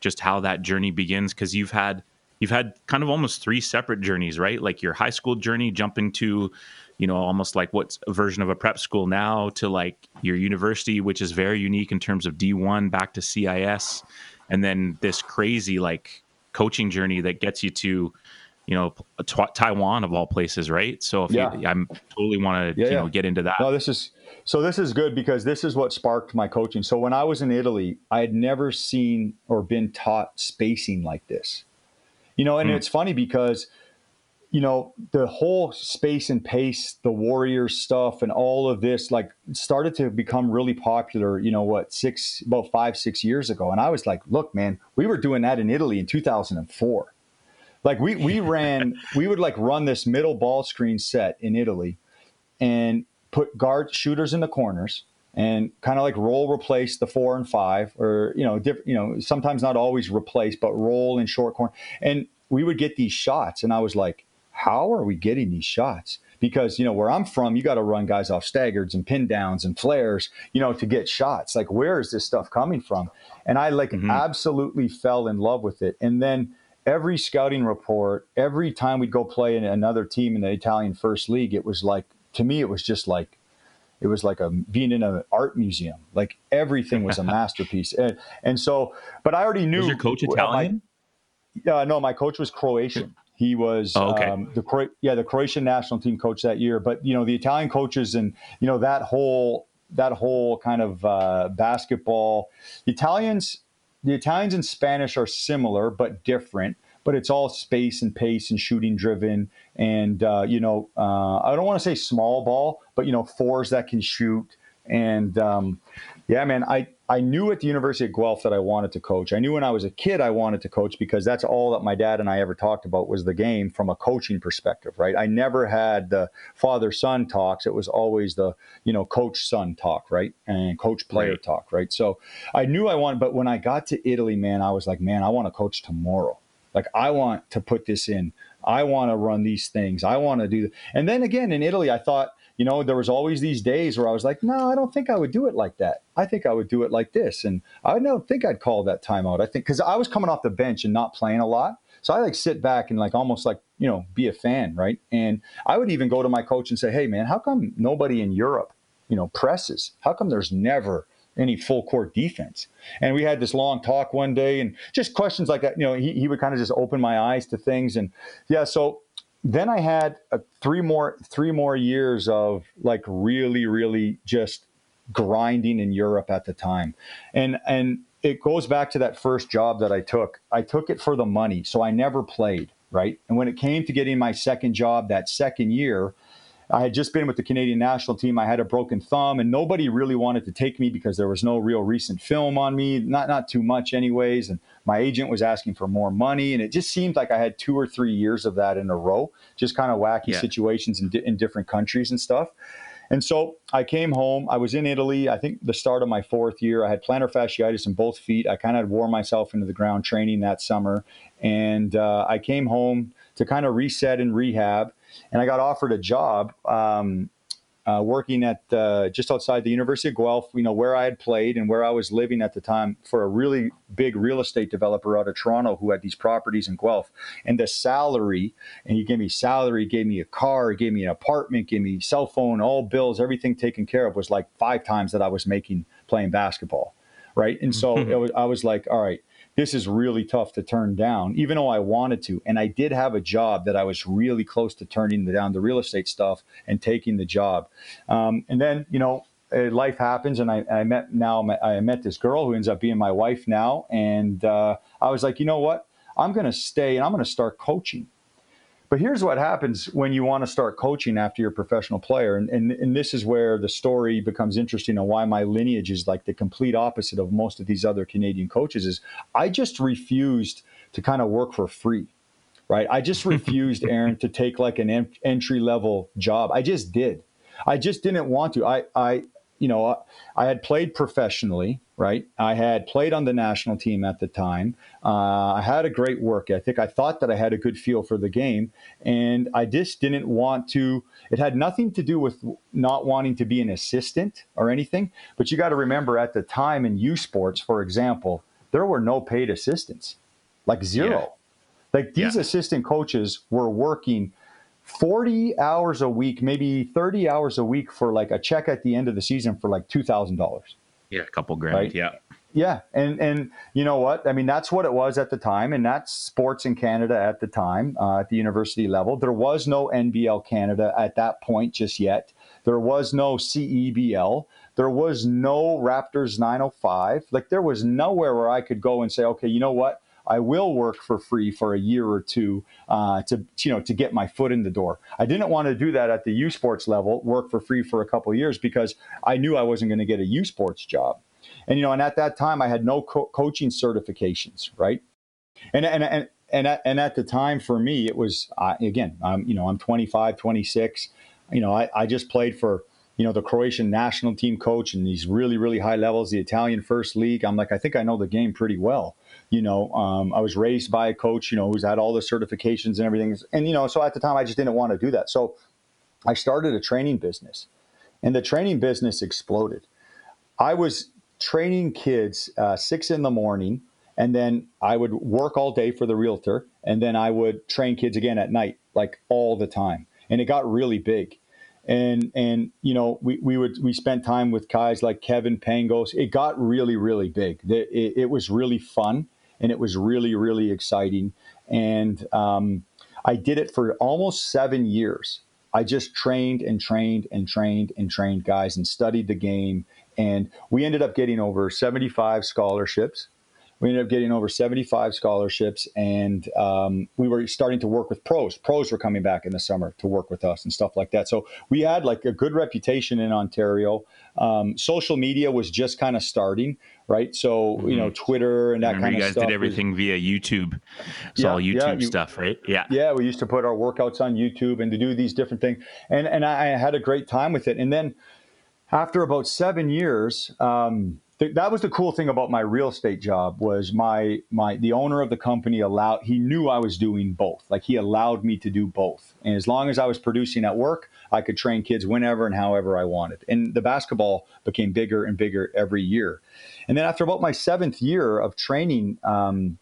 just how that journey begins. Cause you've had you've had kind of almost three separate journeys, right? Like your high school journey, jumping to, you know, almost like what's a version of a prep school now, to like your university, which is very unique in terms of D one back to C I S. And then this crazy like coaching journey that gets you to, you know, t- Taiwan of all places. Right. So if yeah. you, I'm totally want to, yeah, you know, yeah. get into that. No, this is, so this is good because this is what sparked my coaching. So when I was in Italy, I had never seen or been taught spacing like this, you know, and mm. it's funny because, you know, the whole space and pace, the Warriors stuff and all of this, like, started to become really popular, you know, what, six, about five, six years ago. And I was like, look, man, we were doing that in Italy in two thousand four. Like we, we ran, we would like run this middle ball screen set in Italy and put guard shooters in the corners and kind of like roll, replace the four and five, or, you know, diff, you know, sometimes not always replace, but roll in short corner. And we would get these shots. And I was like, how are we getting these shots? Because, you know, where I'm from, you got to run guys off staggers and pin downs and flares, you know, to get shots. Like, where is this stuff coming from? And I like mm-hmm. absolutely fell in love with it. And then every scouting report, every time we'd go play in another team in the Italian First League, it was like, to me, it was just like, it was like a, being in an art museum. Like everything was a masterpiece. And and so, but I already knew. Was your coach Italian? Yeah, uh, no, my coach was Croatian. He was oh, okay. um, the Cro- yeah the Croatian national team coach that year. But you know, the Italian coaches and you know that whole that whole kind of uh, basketball. The Italians. The Italians and Spanish are similar but different, but it's all space and pace and shooting driven. And, uh, you know, uh, I don't want to say small ball, but, you know, fours that can shoot. And, um, yeah, man, I, I knew at the University of Guelph that I wanted to coach. I knew when I was a kid I wanted to coach because that's all that my dad and I ever talked about was the game from a coaching perspective, right? I never had the father-son talks. It was always the, you know, coach-son talk, right? And coach-player right. talk, right? So I knew I wanted, but when I got to Italy, man, I was like, man, I want to coach tomorrow. Like, I want to put this in. I want to run these things. I want to do that. And then again, in Italy, I thought, you know, there was always these days where I was like, no, I don't think I would do it like that. I think I would do it like this. And I don't think I'd call that timeout. I think because I was coming off the bench and not playing a lot. So I like sit back and like almost like, you know, be a fan. Right. And I would even go to my coach and say, hey, man, how come nobody in Europe, you know, presses? How come there's never any full court defense? And we had this long talk one day and just questions like that. You know, he, he would kind of just open my eyes to things. And yeah, so. Then I had a three more three more years of like really, really just grinding in Europe at the time. And and it goes back to that first job that I took. I took it for the money, so I never played, right? And when it came to getting my second job that second year, I had just been with the Canadian national team. I had a broken thumb, and nobody really wanted to take me because there was no real recent film on me, not not too much anyways. And my agent was asking for more money, and it just seemed like I had two or three years of that in a row, just kind of wacky yeah. situations in, in different countries and stuff. And so I came home. I was in Italy, I think the start of my fourth year. I had plantar fasciitis in both feet. I kind of wore myself into the ground training that summer. And uh, I came home to kind of reset and rehab. And I got offered a job um, uh, working at uh, just outside the University of Guelph, you know, where I had played and where I was living at the time, for a really big real estate developer out of Toronto who had these properties in Guelph. And the salary, and he gave me salary, gave me a car, gave me an apartment, gave me cell phone, all bills, everything taken care of, was like five times that I was making playing basketball, right? And so it was, I was like, all right, this is really tough to turn down, even though I wanted to. And I did have a job that I was really close to turning down the real estate stuff and taking the job. Um, and then, you know, life happens. And I, I met now, I met this girl who ends up being my wife now. And uh, I was like, you know what, I'm going to stay and I'm going to start coaching. But here's what happens when you want to start coaching after you're a professional player. And, and and this is where the story becomes interesting and why my lineage is like the complete opposite of most of these other Canadian coaches is I just refused to kind of work for free, right? I just refused, Aaron, to take like an en- entry-level job. I just did. I just didn't want to. I, I you know, I had played professionally, right? I had played on the national team at the time. Uh, I had a great work ethic. I thought that I had a good feel for the game. And I just didn't want to. It had nothing to do with not wanting to be an assistant or anything. But you got to remember at the time in U Sports, for example, there were no paid assistants, like zero. Yeah. Like these yeah. assistant coaches were working forty hours a week, maybe thirty hours a week for like a check at the end of the season for like two thousand dollars. Yeah, a couple grand. Right? Yeah. Yeah. And, and you know what? I mean, that's what it was at the time. And that's sports in Canada at the time, uh, at the university level. There was no N B L Canada at that point just yet. There was no C E B L. There was no Raptors nine oh five. Like there was nowhere where I could go and say, okay, you know what? I will work for free for a year or two uh, to, you know, to get my foot in the door. I didn't want to do that at the U Sports level, work for free for a couple of years, because I knew I wasn't going to get a U Sports job. And, you know, and at that time I had no co- coaching certifications. Right. And, and, and, and at, and at the time for me, it was, uh, again, I'm, you know, I'm twenty-five, twenty-six, you know, I, I just played for, you know, the Croatian national team coach and these really, really high levels, the Italian first league. I'm like, I think I know the game pretty well. You know, um, I was raised by a coach, you know, who's had all the certifications and everything. And, you know, so at the time I just didn't want to do that. So I started a training business, and the training business exploded. I was training kids uh, six in the morning, and then I would work all day for the realtor. And then I would train kids again at night, like all the time. And it got really big. And, and, you know, we, we would, we spent time with guys like Kevin Pangos. It got really, really big. It, it, it was really fun. And it was really, really exciting. And um, I did it for almost seven years. I just trained and trained and trained and trained guys and studied the game. And we ended up getting over seventy-five scholarships. We ended up getting over seventy-five scholarships. And um, we were starting to work with pros. Pros were coming back in the summer to work with us and stuff like that. So we had like a good reputation in Ontario. Um, social media was just kind of starting. Right. So, you know, Twitter and that kind of stuff. You guys stuff. did everything was, via YouTube. It's yeah, all YouTube yeah, you, stuff, right? Yeah. Yeah. We used to put our workouts on YouTube and to do these different things. And and I, I had a great time with it. And then after about seven years, um, th- that was the cool thing about my real estate job was my my the owner of the company allowed, he knew I was doing both. Like he allowed me to do both. And as long as I was producing at work, I could train kids whenever and however I wanted. And the basketball became bigger and bigger every year. And then after about my seventh year of training um,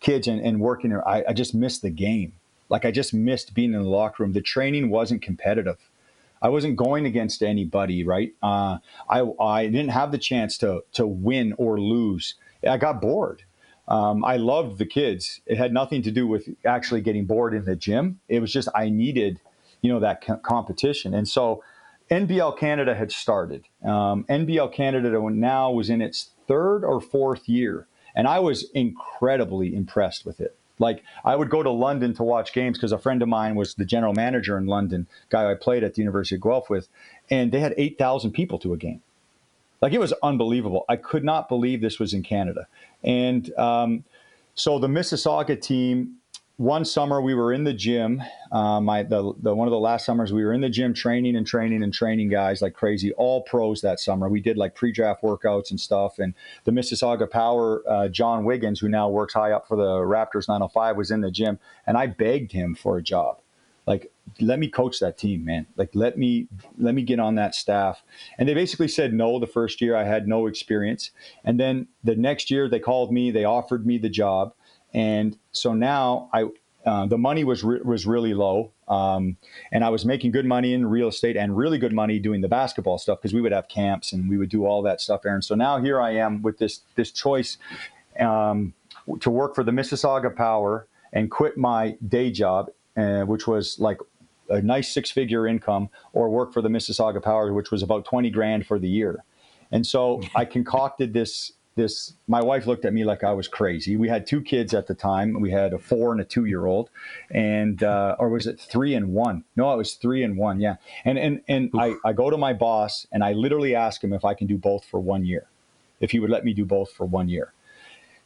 kids and, and working there, I, I just missed the game. Like I just missed being in the locker room. The training wasn't competitive. I wasn't going against anybody, right? Uh, I I didn't have the chance to to win or lose. I got bored. Um, I loved the kids. It had nothing to do with actually getting bored in the gym. It was just I needed, you know, that co- competition. And so N B L Canada had started. Um, N B L Canada now was in its third or fourth year. And I was incredibly impressed with it. Like I would go to London to watch games because a friend of mine was the general manager in London, guy I played at the University of Guelph with, and they had eight thousand people to a game. Like it was unbelievable. I could not believe this was in Canada. And um, so the Mississauga team, one summer we were in the gym. Um, I, the, the one of the last summers we were in the gym training and training and training guys like crazy, all pros that summer. We did like pre-draft workouts and stuff. And the Mississauga Power, uh, John Wiggins, who now works high up for the Raptors nine oh five, was in the gym. And I begged him for a job. Like, let me coach that team, man. Like, let me let me get on that staff. And they basically said no the first year. I had no experience. And then the next year they called me. They offered me the job. And so now I, uh, the money was re- was really low, um, and I was making good money in real estate and really good money doing the basketball stuff because we would have camps and we would do all that stuff, Aaron. So now here I am with this this choice um, to work for the Mississauga Power and quit my day job, uh, which was like a nice six figure income, or work for the Mississauga Power, which was about twenty grand for the year. And so I concocted this. This, my wife looked at me like I was crazy. We had two kids at the time. We had a four and a two-year-old, and uh, or was it three and one? No, it was three and one. Yeah, and and and I, I go to my boss and I literally ask him if I can do both for one year, if he would let me do both for one year.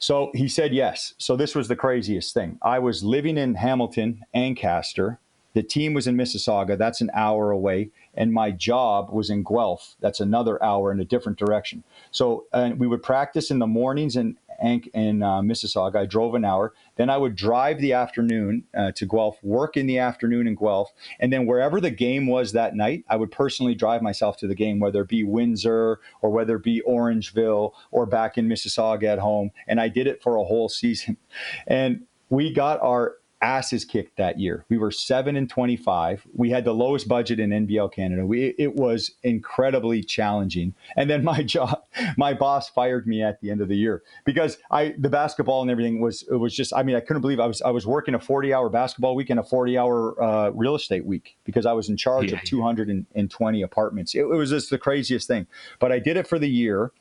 So he said yes. So this was the craziest thing. I was living in Hamilton, Ancaster. The team was in Mississauga. That's an hour away. And my job was in Guelph. That's another hour in a different direction. So and we would practice in the mornings in, in uh, Mississauga. I drove an hour. Then I would drive the afternoon uh, to Guelph, work in the afternoon in Guelph. And then wherever the game was that night, I would personally drive myself to the game, whether it be Windsor or whether it be Orangeville or back in Mississauga at home. And I did it for a whole season. And we got our asses kicked that year. We were seven and twenty-five. We had the lowest budget in N B L Canada. We, it was incredibly challenging. And then my job, my boss fired me at the end of the year because I, the basketball and everything was, it was just, I mean, I couldn't believe I was, I was working a forty hour basketball week and a forty hour uh, real estate week because I was in charge yeah, of two hundred twenty yeah. apartments. It, it was just the craziest thing, but I did it for the year.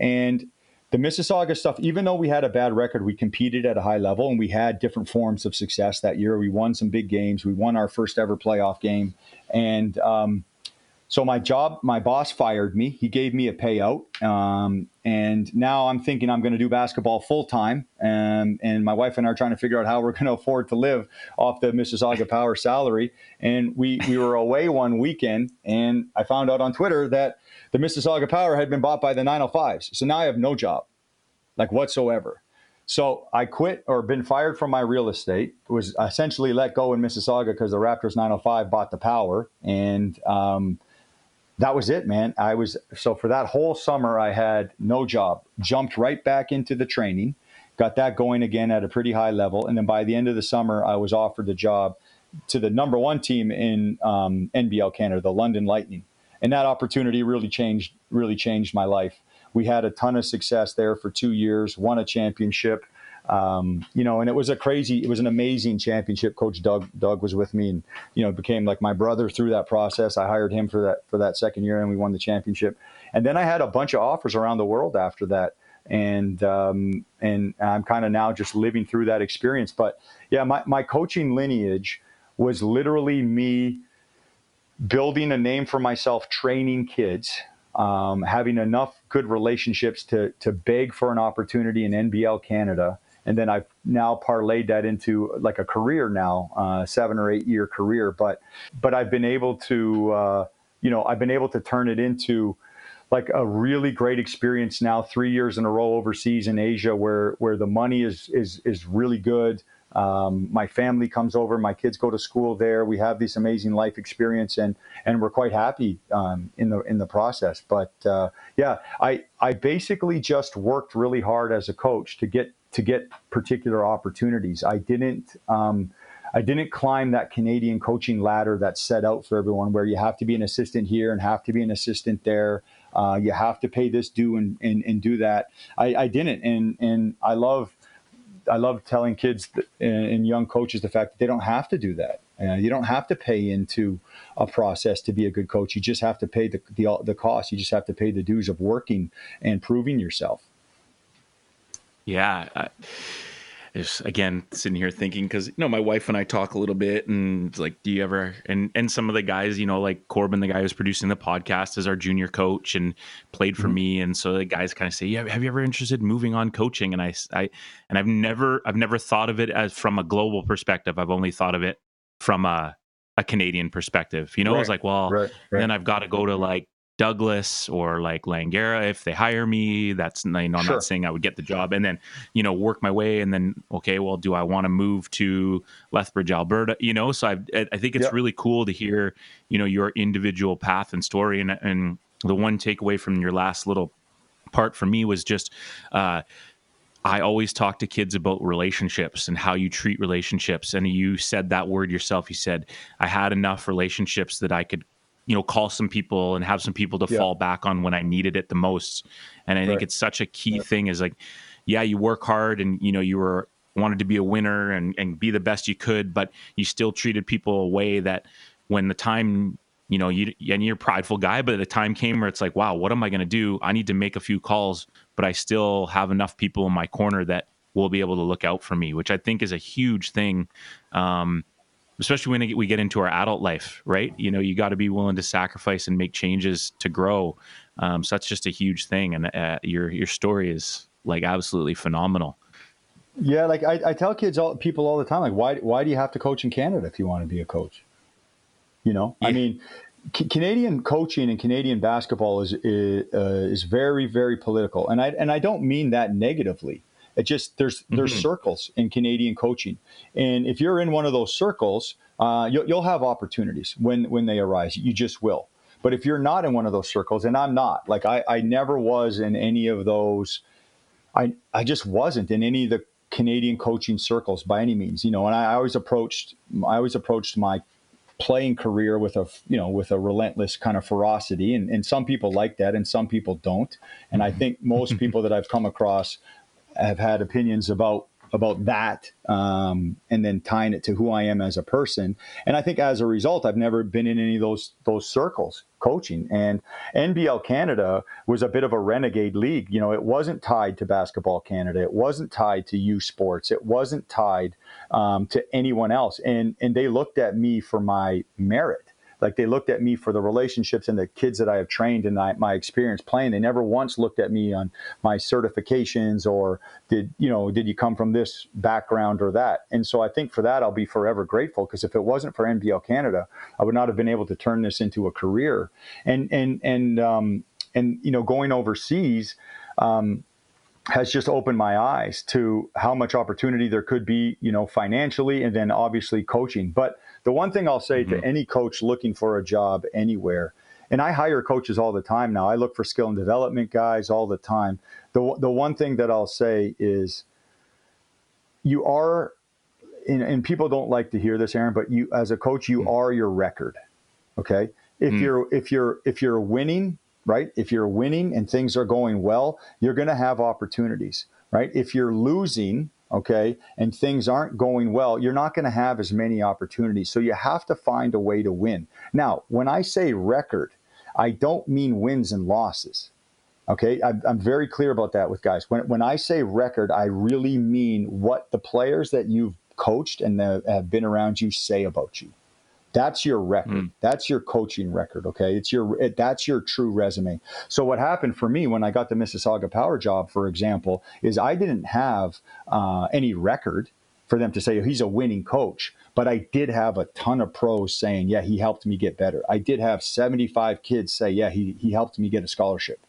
And the Mississauga stuff, even though we had a bad record, we competed at a high level and we had different forms of success that year. We won some big games. We won our first ever playoff game. And um, so my job, my boss fired me. He gave me a payout. Um, and now I'm thinking I'm going to do basketball full time. And, and my wife and I are trying to figure out how we're going to afford to live off the Mississauga Power salary. And we, we were away one weekend and I found out on Twitter that the Mississauga Power had been bought by the nine oh fives. So now I have no job, like whatsoever. So I quit or been fired from my real estate, was essentially let go in Mississauga because the Raptors nine oh five bought the Power. And um, that was it, man. I was, so for that whole summer, I had no job, jumped right back into the training, got that going again at a pretty high level. And then by the end of the summer, I was offered the job to the number one team in um, N B L Canada, the London Lightning. And that opportunity really changed, really changed my life. We had a ton of success there for two years, won a championship, um, you know, and it was a crazy, it was an amazing championship. Coach Doug, Doug was with me and, you know, became like my brother through that process. I hired him for that, for that second year and we won the championship. And then I had a bunch of offers around the world after that. And, um, and I'm kind of now just living through that experience. But yeah, my, my coaching lineage was literally me building a name for myself, training kids, um, having enough good relationships to to beg for an opportunity in N B L Canada. And then I've now parlayed that into like a career now, uh, seven or eight year career. But but I've been able to, uh, you know, I've been able to turn it into like a really great experience now, three years in a row overseas in Asia where where the money is is is really good. Um, my family comes over, my kids go to school there. We have this amazing life experience and, and we're quite happy, um, in the, in the process. But, uh, yeah, I, I basically just worked really hard as a coach to get, to get particular opportunities. I didn't, um, I didn't climb that Canadian coaching ladder that's set out for everyone where you have to be an assistant here and have to be an assistant there. Uh, you have to pay this due and, and, and do that. I, I didn't. And, and I love, I love telling kids and young coaches the fact that they don't have to do that. Uh, you don't have to pay into a process to be a good coach. You just have to pay the, the the cost. You just have to pay the dues of working and proving yourself. Yeah. I, just, again, sitting here thinking, because, you know, my wife and I talk a little bit and it's like, do you ever, and, and some of the guys, you know, like Corbin, the guy who's producing the podcast, is our junior coach and played for mm-hmm. me. And so the guys kind of say, yeah, have you ever interested in moving on coaching? And I, I, and I've never, I've never thought of it as from a global perspective. I've only thought of it from a, a Canadian perspective, you know, right. I was like, well, right, right. then I've got to go to like Douglas or like Langara if they hire me. That's, you know, I'm sure. not saying I would get the job, and then, you know, work my way, and then okay, well, do I want to move to Lethbridge, Alberta? You know, so I I think it's yep. really cool to hear, you know, your individual path and story, and and the one takeaway from your last little part for me was just uh I always talk to kids about relationships and how you treat relationships, and you said that word yourself. You said, I had enough relationships that I could, you know, call some people and have some people to yeah. fall back on when I needed it the most. And I right. think it's such a key yeah. thing is like, yeah, you work hard and, you know, you were wanted to be a winner and, and be the best you could, but you still treated people a way that when the time, you know, you, and you're a prideful guy, but the time came where it's like, wow, what am I going to do? I need to make a few calls, but I still have enough people in my corner that will be able to look out for me, which I think is a huge thing. Um, especially when we get into our adult life, right? You know, you got to be willing to sacrifice and make changes to grow. Um, so that's just a huge thing. And uh, your, your story is like absolutely phenomenal. Yeah. Like I, I tell kids, all people all the time, like, why, why do you have to coach in Canada if you want to be a coach? You know, yeah. I mean, C- Canadian coaching and Canadian basketball is, is, uh, is very, very political. And I, and I don't mean that negatively. It just, there's, there's mm-hmm. circles in Canadian coaching. And if you're in one of those circles, uh, you'll, you'll have opportunities when, when they arise, you just will. But if you're not in one of those circles, and I'm not, like I, I never was in any of those, I, I just wasn't in any of the Canadian coaching circles by any means, you know, and I always approached, I always approached my playing career with a, you know, with a relentless kind of ferocity. And, and some people like that and some people don't. And I think most people that I've come across have had opinions about, about that, um, and then tying it to who I am as a person. And I think as a result, I've never been in any of those those circles coaching. And N B L Canada was a bit of a renegade league. You know, it wasn't tied to Basketball Canada. It wasn't tied to U Sports. It wasn't tied um, to anyone else. And and they looked at me for my merit. Like, they looked at me for the relationships and the kids that I have trained and I, my experience playing. They never once looked at me on my certifications or did, you know, did you come from this background or that? And so I think for that, I'll be forever grateful, because if it wasn't for N B L Canada, I would not have been able to turn this into a career. And, and, and, um, and, you know, going overseas, um, has just opened my eyes to how much opportunity there could be, you know, financially and then obviously coaching. But the one thing I'll say mm-hmm. to any coach looking for a job anywhere, and I hire coaches all the time now. I look for skill and development guys all the time. The the one thing that I'll say is you are, and, and people don't like to hear this, Aaron, but you, as a coach, you mm-hmm. are your record. Okay. If mm-hmm. you're, if you're, if you're winning, right? If you're winning and things are going well, you're going to have opportunities, right? If you're losing, okay, and things aren't going well, you're not going to have as many opportunities. So you have to find a way to win. Now, when I say record, I don't mean wins and losses. Okay, I'm, I'm very clear about that with guys. When when I say record, I really mean what the players that you've coached and that have been around you say about you. That's your record. Mm. That's your coaching record. Okay, it's your it, that's your true resume. So what happened for me when I got the Mississauga Power job, for example, is I didn't have uh, any record for them to say, oh, he's a winning coach. But I did have a ton of pros saying, yeah, he helped me get better. I did have seventy-five kids say, yeah, he he helped me get a scholarship.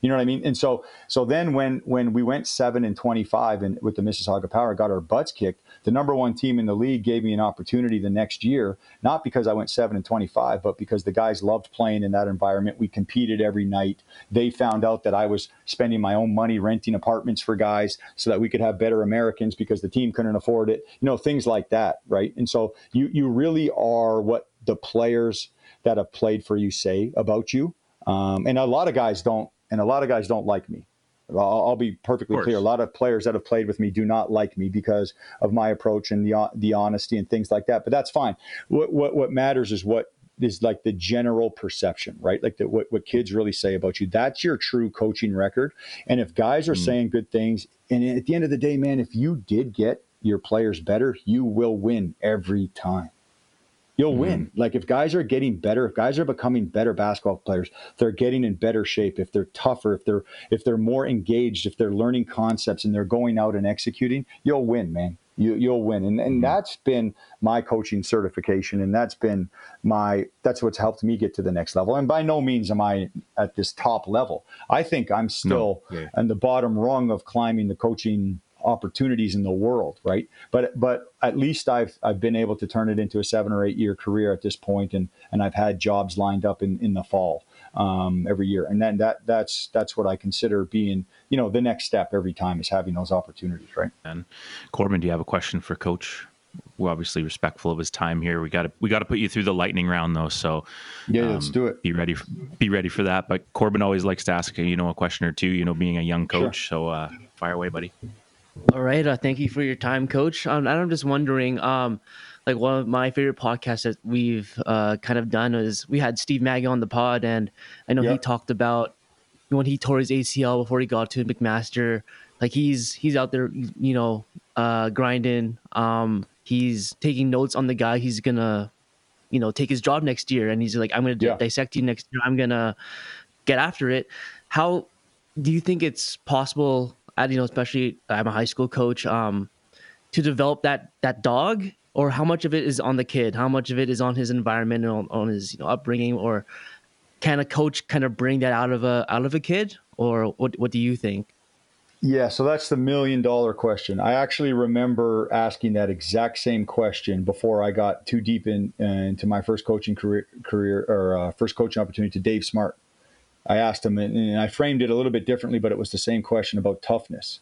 You know what I mean? And so so then when when we went seven and twenty-five and with the Mississauga Power, got our butts kicked, the number one team in the league gave me an opportunity the next year, not because I went seven and twenty-five, but because the guys loved playing in that environment. We competed every night. They found out that I was spending my own money renting apartments for guys so that we could have better Americans because the team couldn't afford it. You know, things like that, right? And so you you really are what the players that have played for you say about you. Um, and a lot of guys don't. And a lot of guys don't like me. I'll, I'll be perfectly clear. A lot of players that have played with me do not like me because of my approach and the the honesty and things like that. But that's fine. What what, what matters is what is like the general perception, right? Like the, what, what kids really say about you. That's your true coaching record. And if guys are mm. saying good things, and at the end of the day, man, if you did get your players better, you will win every time. You'll win. Mm-hmm. Like if guys are getting better, if guys are becoming better basketball players, they're getting in better shape. If they're tougher, if they're if they're more engaged, if they're learning concepts and they're going out and executing, you'll win, man. You, you'll win. And and mm-hmm. that's been my coaching certification, and that's been my that's what's helped me get to the next level. And by no means am I at this top level. I think I'm still no. yeah. on the bottom rung of climbing the coaching opportunities in the world, right? But but at least I've I've been able to turn it into a seven or eight year career at this point, and and I've had jobs lined up in, in the fall um, every year, and then that that's that's what I consider being, you know, the next step every time is having those opportunities, right? And Corbin, do you have a question for Coach? We're obviously respectful of his time here. We got to we got to put you through the lightning round though, so yeah, um, let's do it. Be ready, for, be ready for that. But Corbin always likes to ask you know a question or two. You know, being a young coach, sure. so uh, fire away, buddy. All right. Uh, thank you for your time, Coach. Um, and I'm just wondering, um, like one of my favorite podcasts that we've uh, kind of done is we had Steve Maggie on the pod, and I know yep. he talked about when he tore his A C L before he got to McMaster. Like he's he's out there, you know, uh, grinding. Um, he's taking notes on the guy he's gonna, you know, take his job next year, and he's like, I'm gonna yeah. dissect you next year. I'm gonna get after it. How do you think it's possible? You know, especially I'm a high school coach, um, to develop that that dog, or how much of it is on the kid, how much of it is on his environment and on, on his you know, upbringing, or can a coach kind of bring that out of a out of a kid, or what what do you think? Yeah, so that's the million dollar question. I actually remember asking that exact same question before I got too deep in, uh, into my first coaching career career or uh, first coaching opportunity to Dave Smart. I asked him, and I framed it a little bit differently, but it was the same question about toughness.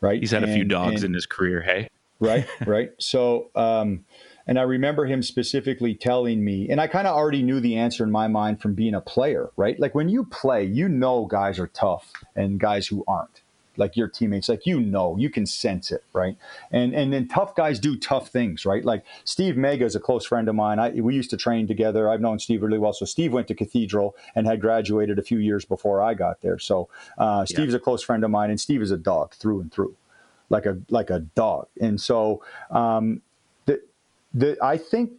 right? He's had and, a few dogs and, in his career, hey? Right, right. So, um, and I remember him specifically telling me, and I kind of already knew the answer in my mind from being a player, right? Like when you play, you know guys are tough and guys who aren't. Like your teammates, like, you know, you can sense it, right? And and then tough guys do tough things, right? Like Steve Maggie is a close friend of mine. I, we used to train together. I've known Steve really well. So Steve went to Cathedral and had graduated a few years before I got there. So uh, Steve's yeah. a close friend of mine, and Steve is a dog through and through, like a like a dog. And so um, the the I think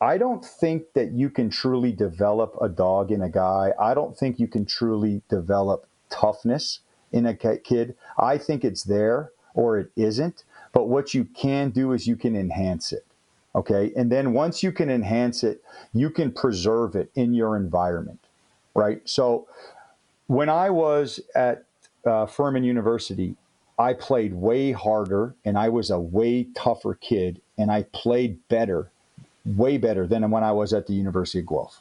I don't think that you can truly develop a dog in a guy. I don't think you can truly develop toughness in a kid. I think it's there or it isn't, but what you can do is you can enhance it, okay? And then once you can enhance it, you can preserve it in your environment, right? So when I was at uh, Furman University, I played way harder and I was a way tougher kid, and I played better, way better than when I was at the University of Guelph.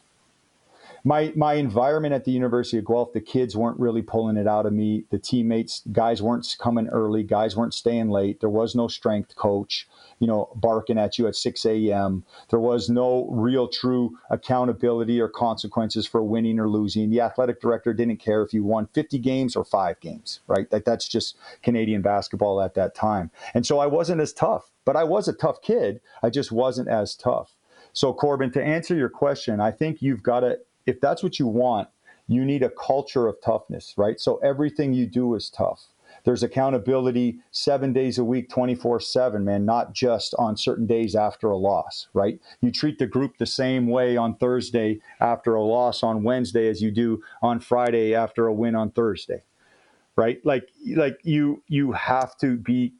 My my environment at the University of Guelph, the kids weren't really pulling it out of me. The teammates, guys weren't coming early. Guys weren't staying late. There was no strength coach, you know, barking at you at six a.m. There was no real true accountability or consequences for winning or losing. The athletic director didn't care if you won fifty games or five games, right? Like that's just Canadian basketball at that time. And so I wasn't as tough, but I was a tough kid. I just wasn't as tough. So Corbin, to answer your question, I think you've got to, if that's what you want, you need a culture of toughness, right? So everything you do is tough. There's accountability seven days a week, twenty-four seven, man, not just on certain days after a loss, right? You treat the group the same way on Thursday after a loss on Wednesday as you do on Friday after a win on Thursday, right? Like, like you, you have to be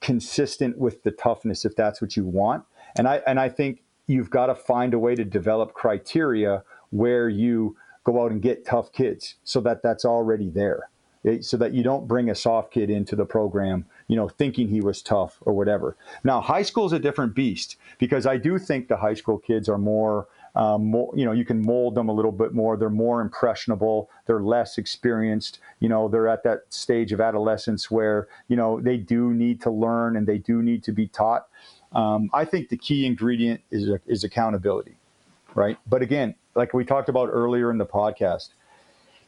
consistent with the toughness if that's what you want. And I, and I think you've got to find a way to develop criteria where you go out and get tough kids so that that's already there, so that you don't bring a soft kid into the program, you know, thinking he was tough or whatever. Now, high school is a different beast, because I do think the high school kids are more, um, more, you know, you can mold them a little bit more. They're more impressionable. They're less experienced. You know, they're at that stage of adolescence where, you know, they do need to learn and they do need to be taught. Um, I think the key ingredient is, is accountability, right? But again, like we talked about earlier in the podcast,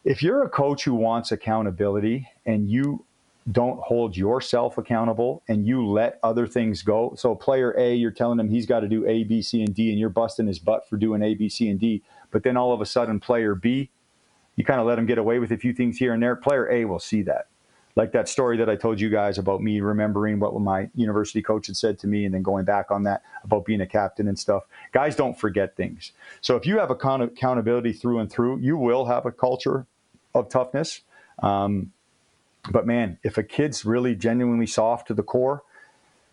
if you're a coach who wants accountability and you don't hold yourself accountable and you let other things go, so player A, you're telling him he's got to do A, B, C, and D, and you're busting his butt for doing A, B, C, and D, but then all of a sudden player B, you kind of let him get away with a few things here and there, player A will see that. Like that story that I told you guys about me remembering what my university coach had said to me and then going back on that about being a captain and stuff. Guys don't forget things. So if you have account- accountability through and through, you will have a culture of toughness. Um, but man, if a kid's really genuinely soft to the core,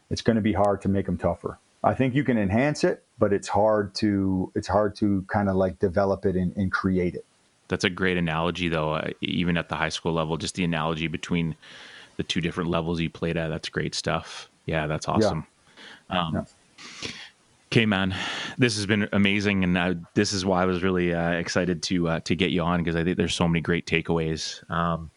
it's going to be hard to make them tougher. I think you can enhance it, but it's hard to, it's hard to kind of like develop it and, and create it. That's a great analogy, though, uh, even at the high school level, just the analogy between the two different levels you played at. That's great stuff. Yeah, that's awesome. Yeah. Um, yeah. Okay, man, this has been amazing. And I, this is why I was really uh, excited to uh, to get you on, because I think there's so many great takeaways. Um,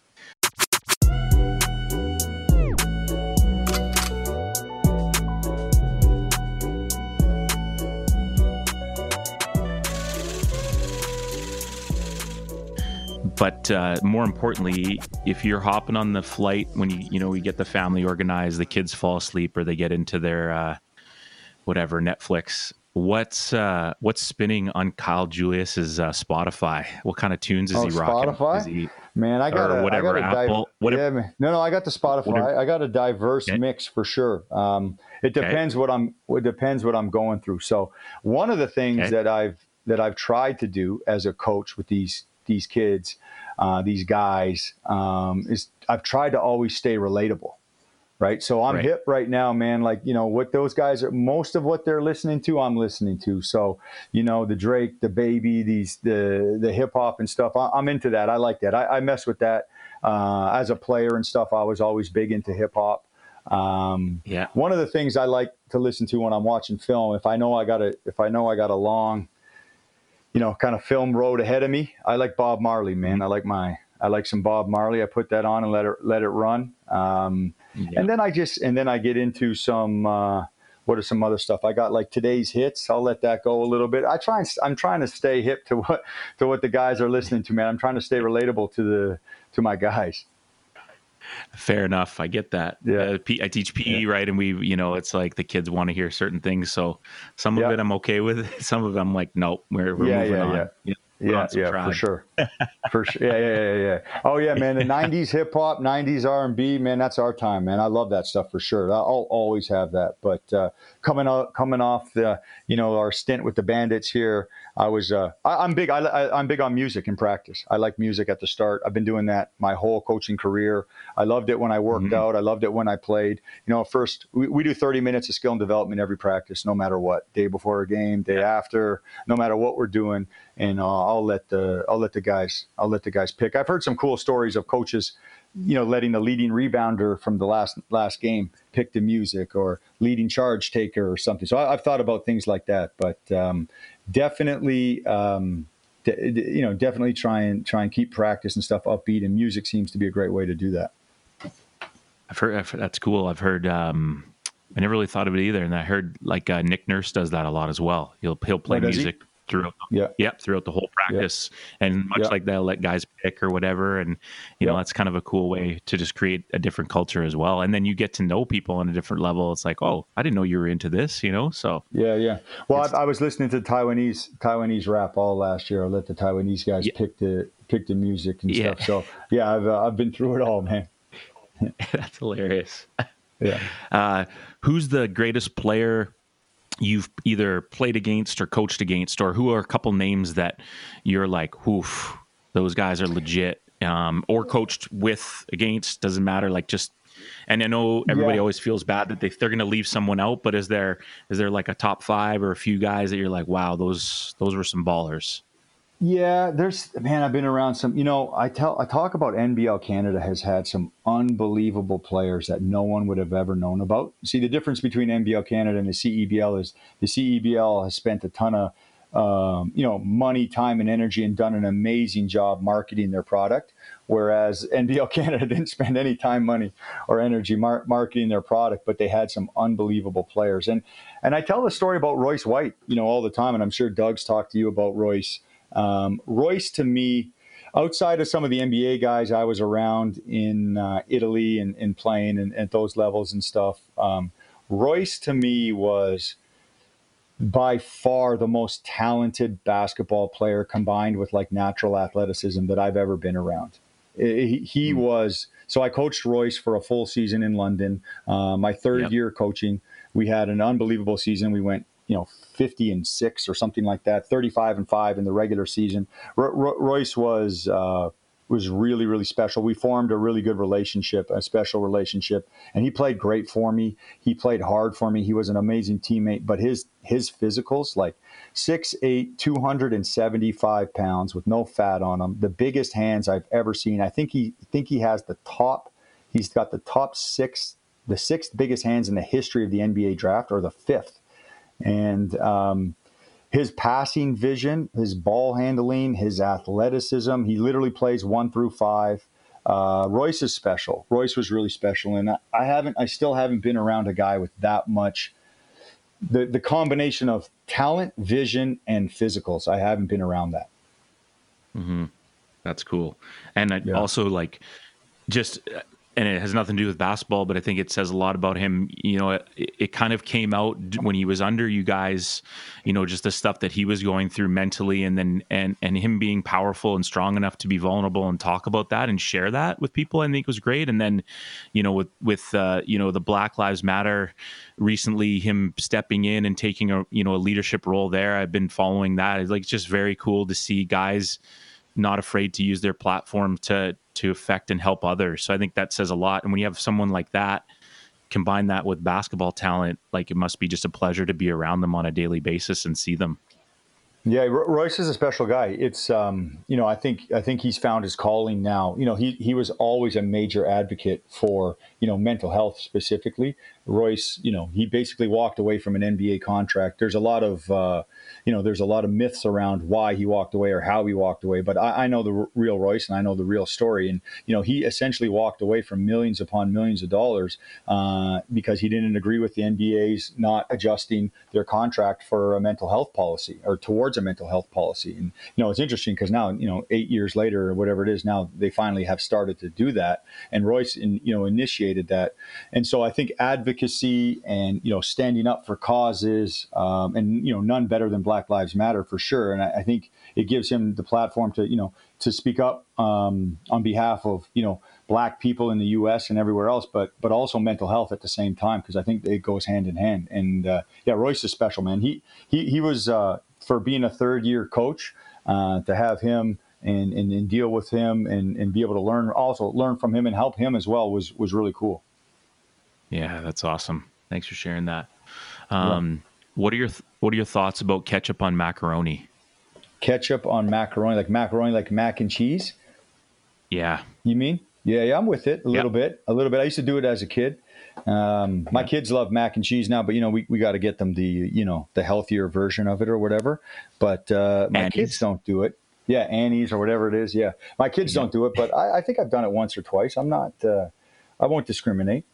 But uh, more importantly, if you're hopping on the flight when you you know we get the family organized, the kids fall asleep or they get into their uh, whatever Netflix. What's uh, what's spinning on Kyle Julius's uh, Spotify? What kind of tunes is oh, he rocking? Spotify, is he, man, I got or whatever I gotta Apple. Dive, whatever. Yeah, no, no, I got the Spotify. Whatever. I got a diverse okay. mix for sure. Um, it depends okay. what I'm. It depends what I'm going through. So one of the things okay. that I've that I've tried to do as a coach with these. these kids, uh, these guys, um, is I've tried to always stay relatable. Right. So I'm right. hip right now, man. Like, you know, what those guys are, most of what they're listening to, I'm listening to. So, you know, the Drake, the Baby, these, the, the hip hop and stuff. I, I'm into that. I like that. I, I mess with that, uh, as a player and stuff. I was always big into hip hop. Um, yeah. One of the things I like to listen to when I'm watching film, if I know I got a, if I know I got a long, you know, kind of film road ahead of me, I like Bob Marley, man. I like my, I like some Bob Marley. I put that on and let it let it run. Um, yeah. And then I just and then I get into some. Uh, what are some other stuff I got? Like today's hits. I'll let that go a little bit. I try and I'm trying to stay hip to what to what the guys are listening to, man. I'm trying to stay relatable to the to my guys. Fair enough. I get that. Yeah. Uh, I teach P E, yeah. right? And we, you know, it's like the kids want to hear certain things. So some yeah. of it I'm okay with. Some of it I'm like, nope, we're, we're yeah, moving yeah, on. Yeah, yeah. Yeah, yeah, pride. for sure. For sure. Yeah, yeah, yeah, yeah. Oh, yeah, man. The nineties hip hop, nineties R and B, man, that's our time, man. I love that stuff for sure. I'll always have that. But uh, coming out, coming off the, you know, our stint with the Bandits here, I was, uh, I, I'm big, I, I, I'm big on music in practice. I like music at the start. I've been doing that my whole coaching career. I loved it when I worked mm-hmm. out. I loved it when I played. You know, first, we, we do thirty minutes of skill and development every practice, no matter what. Day before a game, day yeah. after, no matter what we're doing. And uh, I'll let the I'll let the guys I'll let the guys pick. I've heard some cool stories of coaches, you know, letting the leading rebounder from the last last game pick the music, or leading charge taker or something. So I, I've thought about things like that, but um, definitely, um, de- de- you know, definitely try and try and keep practice and stuff upbeat. And music seems to be a great way to do that. I've heard, I've heard that's cool. I've heard. Um... I never really thought of it either, and I heard like uh, Nick Nurse does that a lot as well. He'll he'll play oh, music he? throughout, the, yeah, yep, they'll the whole practice, yeah. and much yeah. like they'll let guys pick or whatever, and you yeah. know that's kind of a cool way to just create a different culture as well. And then you get to know people on a different level. It's like, oh, I didn't know you were into this, you know? So yeah, yeah. Well, I, I was listening to Taiwanese Taiwanese rap all last year. I let the Taiwanese guys yeah. pick the pick the music and yeah. stuff. So yeah, I've uh, I've been through it all, man. That's hilarious. Yeah. Uh, who's the greatest player you've either played against or coached against, or who are a couple names that you're like, oof, those guys are legit, um, or coached with, against, doesn't matter. Like just, and I know everybody yeah. always feels bad that they, they're going to leave someone out, but is there, is there like a top five or a few guys that you're like, wow, those, those were some ballers? Yeah, there's, man, I've been around some, you know, I tell, I talk about N B L Canada has had some unbelievable players that no one would have ever known about. See, the difference between N B L Canada and the C E B L is the C E B L has spent a ton of, um, you know, money, time, and energy and done an amazing job marketing their product, whereas N B L Canada didn't spend any time, money, or energy mar- marketing their product, but they had some unbelievable players. And, and I tell the story about Royce White, you know, all the time, and I'm sure Doug's talked to you about Royce. Um, Royce, to me, outside of some of the N B A guys I was around in uh, Italy and, and playing and at those levels and stuff, um, Royce, to me, was by far the most talented basketball player combined with like natural athleticism that I've ever been around. He, he mm-hmm. was, so I coached Royce for a full season in London. Uh, my third yep. year coaching, we had an unbelievable season. We went you know, fifty and six or something like that, thirty-five and five in the regular season. Ro- Ro- Royce was, uh, was really, really special. We formed a really good relationship, a special relationship, and he played great for me. He played hard for me. He was an amazing teammate, but his, his physicals, like six eight, two hundred seventy-five pounds with no fat on him, the biggest hands I've ever seen. I think he, think he has the top, he's got the top six, the sixth biggest hands in the history of the N B A draft, or the fifth. And um, his passing vision, his ball handling, his athleticism, he literally plays one through five. Uh, Royce is special. Royce was really special. And I, I haven't, I still haven't been around a guy with that much. The, the combination of talent, vision, and physicals, I haven't been around that. Mm-hmm. That's cool. And I yeah. also like just... and it has nothing to do with basketball, but I think it says a lot about him. You know, it, it kind of came out when he was under you guys, you know, just the stuff that he was going through mentally, and then, and, and him being powerful and strong enough to be vulnerable and talk about that and share that with people, I think was great. And then, you know, with, with, uh, you know, the Black Lives Matter recently, him stepping in and taking a, you know, a leadership role there. I've been following that. It's like, just very cool to see guys not afraid to use their platform to, to affect and help others. So I think that says a lot. And when you have someone like that, combine that with basketball talent, like it must be just a pleasure to be around them on a daily basis and see them. Yeah. Royce is a special guy. It's, um, you know, I think, I think he's found his calling now. You know, he, he was always a major advocate for, you know, mental health specifically, Royce, you know, he basically walked away from an N B A contract. There's a lot of, uh, you know, there's a lot of myths around why he walked away or how he walked away. But I, I know the r- real Royce, and I know the real story. And, you know, he essentially walked away from millions upon millions of dollars uh, because he didn't agree with the N B A's not adjusting their contract for a mental health policy or towards a mental health policy. And, you know, it's interesting because now, you know, eight years later or whatever it is now, they finally have started to do that. And Royce, in, you know, initiated that. And so I think advocates advocacy and, you know, standing up for causes, um, and, you know, none better than Black Lives Matter for sure. And I, I think it gives him the platform to, you know, to speak up um, on behalf of, you know, Black people in the U S and everywhere else, but but also mental health at the same time, because I think it goes hand in hand. And uh, yeah, Royce is special, man. He he he was uh, for being a third year coach uh, to have him. And, and, and deal with him and, and be able to learn, also learn from him and help him as well was was really cool. Yeah, that's awesome. Thanks for sharing that. Um, yeah. What are your th- What are your thoughts about ketchup on macaroni? Ketchup on macaroni, like macaroni, like mac and cheese. Yeah. You mean? Yeah, yeah. I'm with it a yeah. little bit, a little bit. I used to do it as a kid. Um, my yeah. kids love mac and cheese now, but you know, we, we got to get them the you know the healthier version of it or whatever. But uh, my Annie's. kids don't do it. Yeah, Annie's or whatever it is. Yeah, my kids yeah. don't do it, but I, I think I've done it once or twice. I'm not. Uh, I won't discriminate.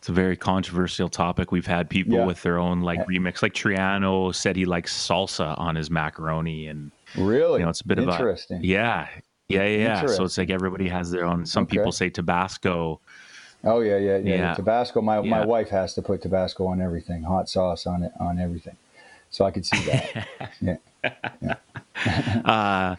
It's a very controversial topic. We've had people yeah. with their own like yeah. remix, like Triano said he likes salsa on his macaroni, and really, you know, it's a bit of a yeah, yeah, yeah. So it's like everybody has their own. Some okay. people say Tabasco. Oh yeah, yeah, yeah. yeah. Tabasco. My yeah. my wife has to put Tabasco on everything, hot sauce on it, on everything. So I could see that. yeah. yeah. uh,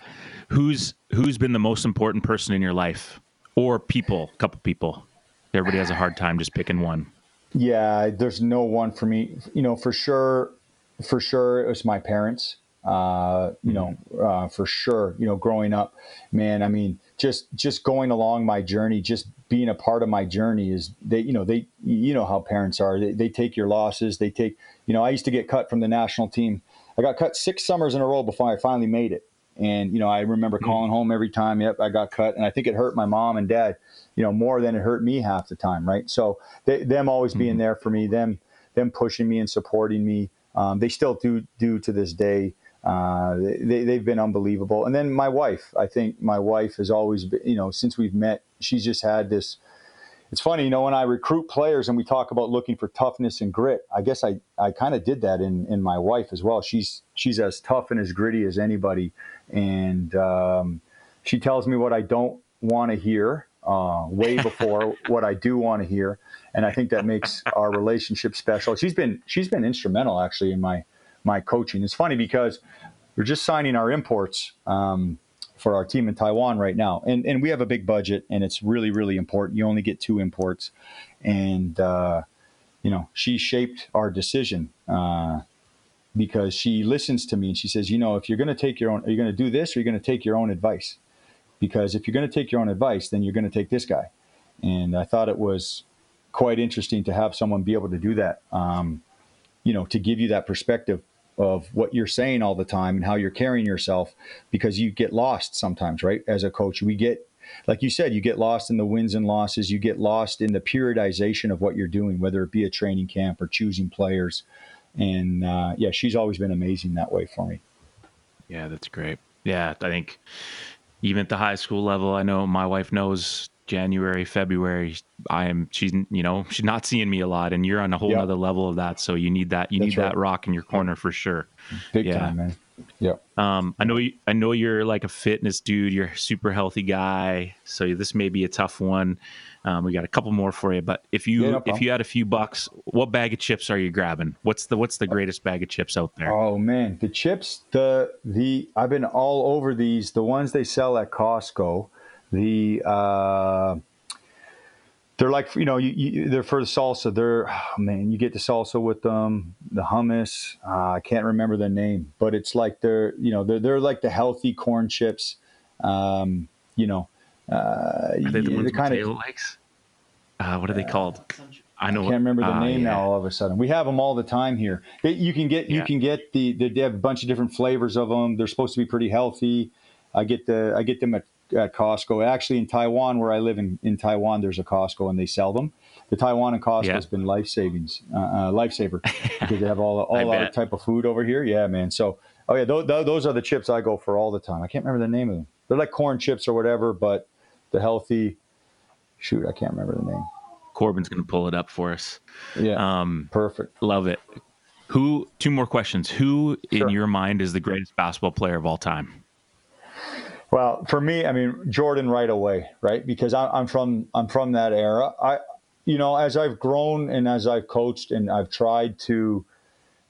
who's who's been the most important person in your life, or people? A couple people. Everybody has a hard time just picking one. Yeah, there's no one for me. You know, for sure, for sure, it was my parents. Uh, you mm-hmm. know, uh, for sure, you know, growing up, man, I mean, just just going along my journey, just being a part of my journey is they, you know, they, you know how parents are. They, they take your losses. They take, you know, I used to get cut from the national team. I got cut six summers in a row before I finally made it. And, you know, I remember calling home every time, yep, I got cut. And I think it hurt my mom and dad, you know, more than it hurt me half the time, right? So they, them always mm-hmm. being there for me, them them pushing me and supporting me. Um, they still do do to this day. Uh, they, they've been unbelievable. And then my wife, I think my wife has always been, you know, since we've met, she's just had this. It's funny, you know, when I recruit players and we talk about looking for toughness and grit, I guess I, I kind of did that in, in my wife as well. She's she's as tough and as gritty as anybody. And um, she tells me what I don't want to hear uh, way before what I do want to hear. And I think that makes our relationship special. She's been she's been instrumental, actually, in my, my coaching. It's funny because we're just signing our imports um for our team in Taiwan right now. And and we have a big budget, and it's really, really important. You only get two imports. And, uh, you know, she shaped our decision uh, because she listens to me and she says, you know, if you're going to take your own, are you going to do this or are you going to take your own advice? Because if you're going to take your own advice, then you're going to take this guy. And I thought it was quite interesting to have someone be able to do that, um, you know, to give you that perspective of what you're saying all the time and how you're carrying yourself, because you get lost sometimes, right? As a coach, we get, like you said, you get lost in the wins and losses. You get lost in the periodization of what you're doing, whether it be a training camp or choosing players. And uh, yeah, she's always been amazing that way for me. Yeah, that's great. Yeah, I think even at the high school level, I know my wife knows January, February, I am, she's, you know, she's not seeing me a lot, and you're on a whole yep. other level of that. So you need that, you That's need right. that rock in your corner for sure. Big yeah. time, man. Yeah. Um, I know, you, I know you're like a fitness dude. You're a super healthy guy. So this may be a tough one. Um, we got a couple more for you, but if you, yeah, no problem. If you had a few bucks, what bag of chips are you grabbing? What's the, what's the greatest bag of chips out there? Oh man, the chips, the, the, I've been all over these, the ones they sell at Costco. The uh, they're like, you know, you, you, they're for the salsa. They're, oh man, you get the salsa with them, the hummus. Uh, I can't remember the name, but it's like they're, you know, they're they're like the healthy corn chips. Um, you know, uh, are they the ones Mateo likes? Uh, what are they uh, called? I know. I can't remember the uh, name yeah. now. All of a sudden, we have them all the time here. They, you can get yeah. you can get the, the they have a bunch of different flavors of them. They're supposed to be pretty healthy. I get the I get them at at Costco. Actually, in Taiwan, where I live in, in Taiwan, there's a Costco and they sell them. The Taiwan and Costco has yeah. been life savings, uh, uh, lifesaver, because they have all all our type of food over here. Yeah, man. So, oh yeah, those those are the chips I go for all the time. I can't remember the name of them. They're like corn chips or whatever, but the healthy. Shoot, I can't remember the name. Corbin's going to pull it up for us. Yeah, um, perfect. Love it. Who? Two more questions. Who, sure. in your mind, is the greatest basketball player of all time? Well, for me, I mean Jordan right away, right? Because I, I'm from I'm from that era. I. You know, as I've grown and as I've coached and I've tried to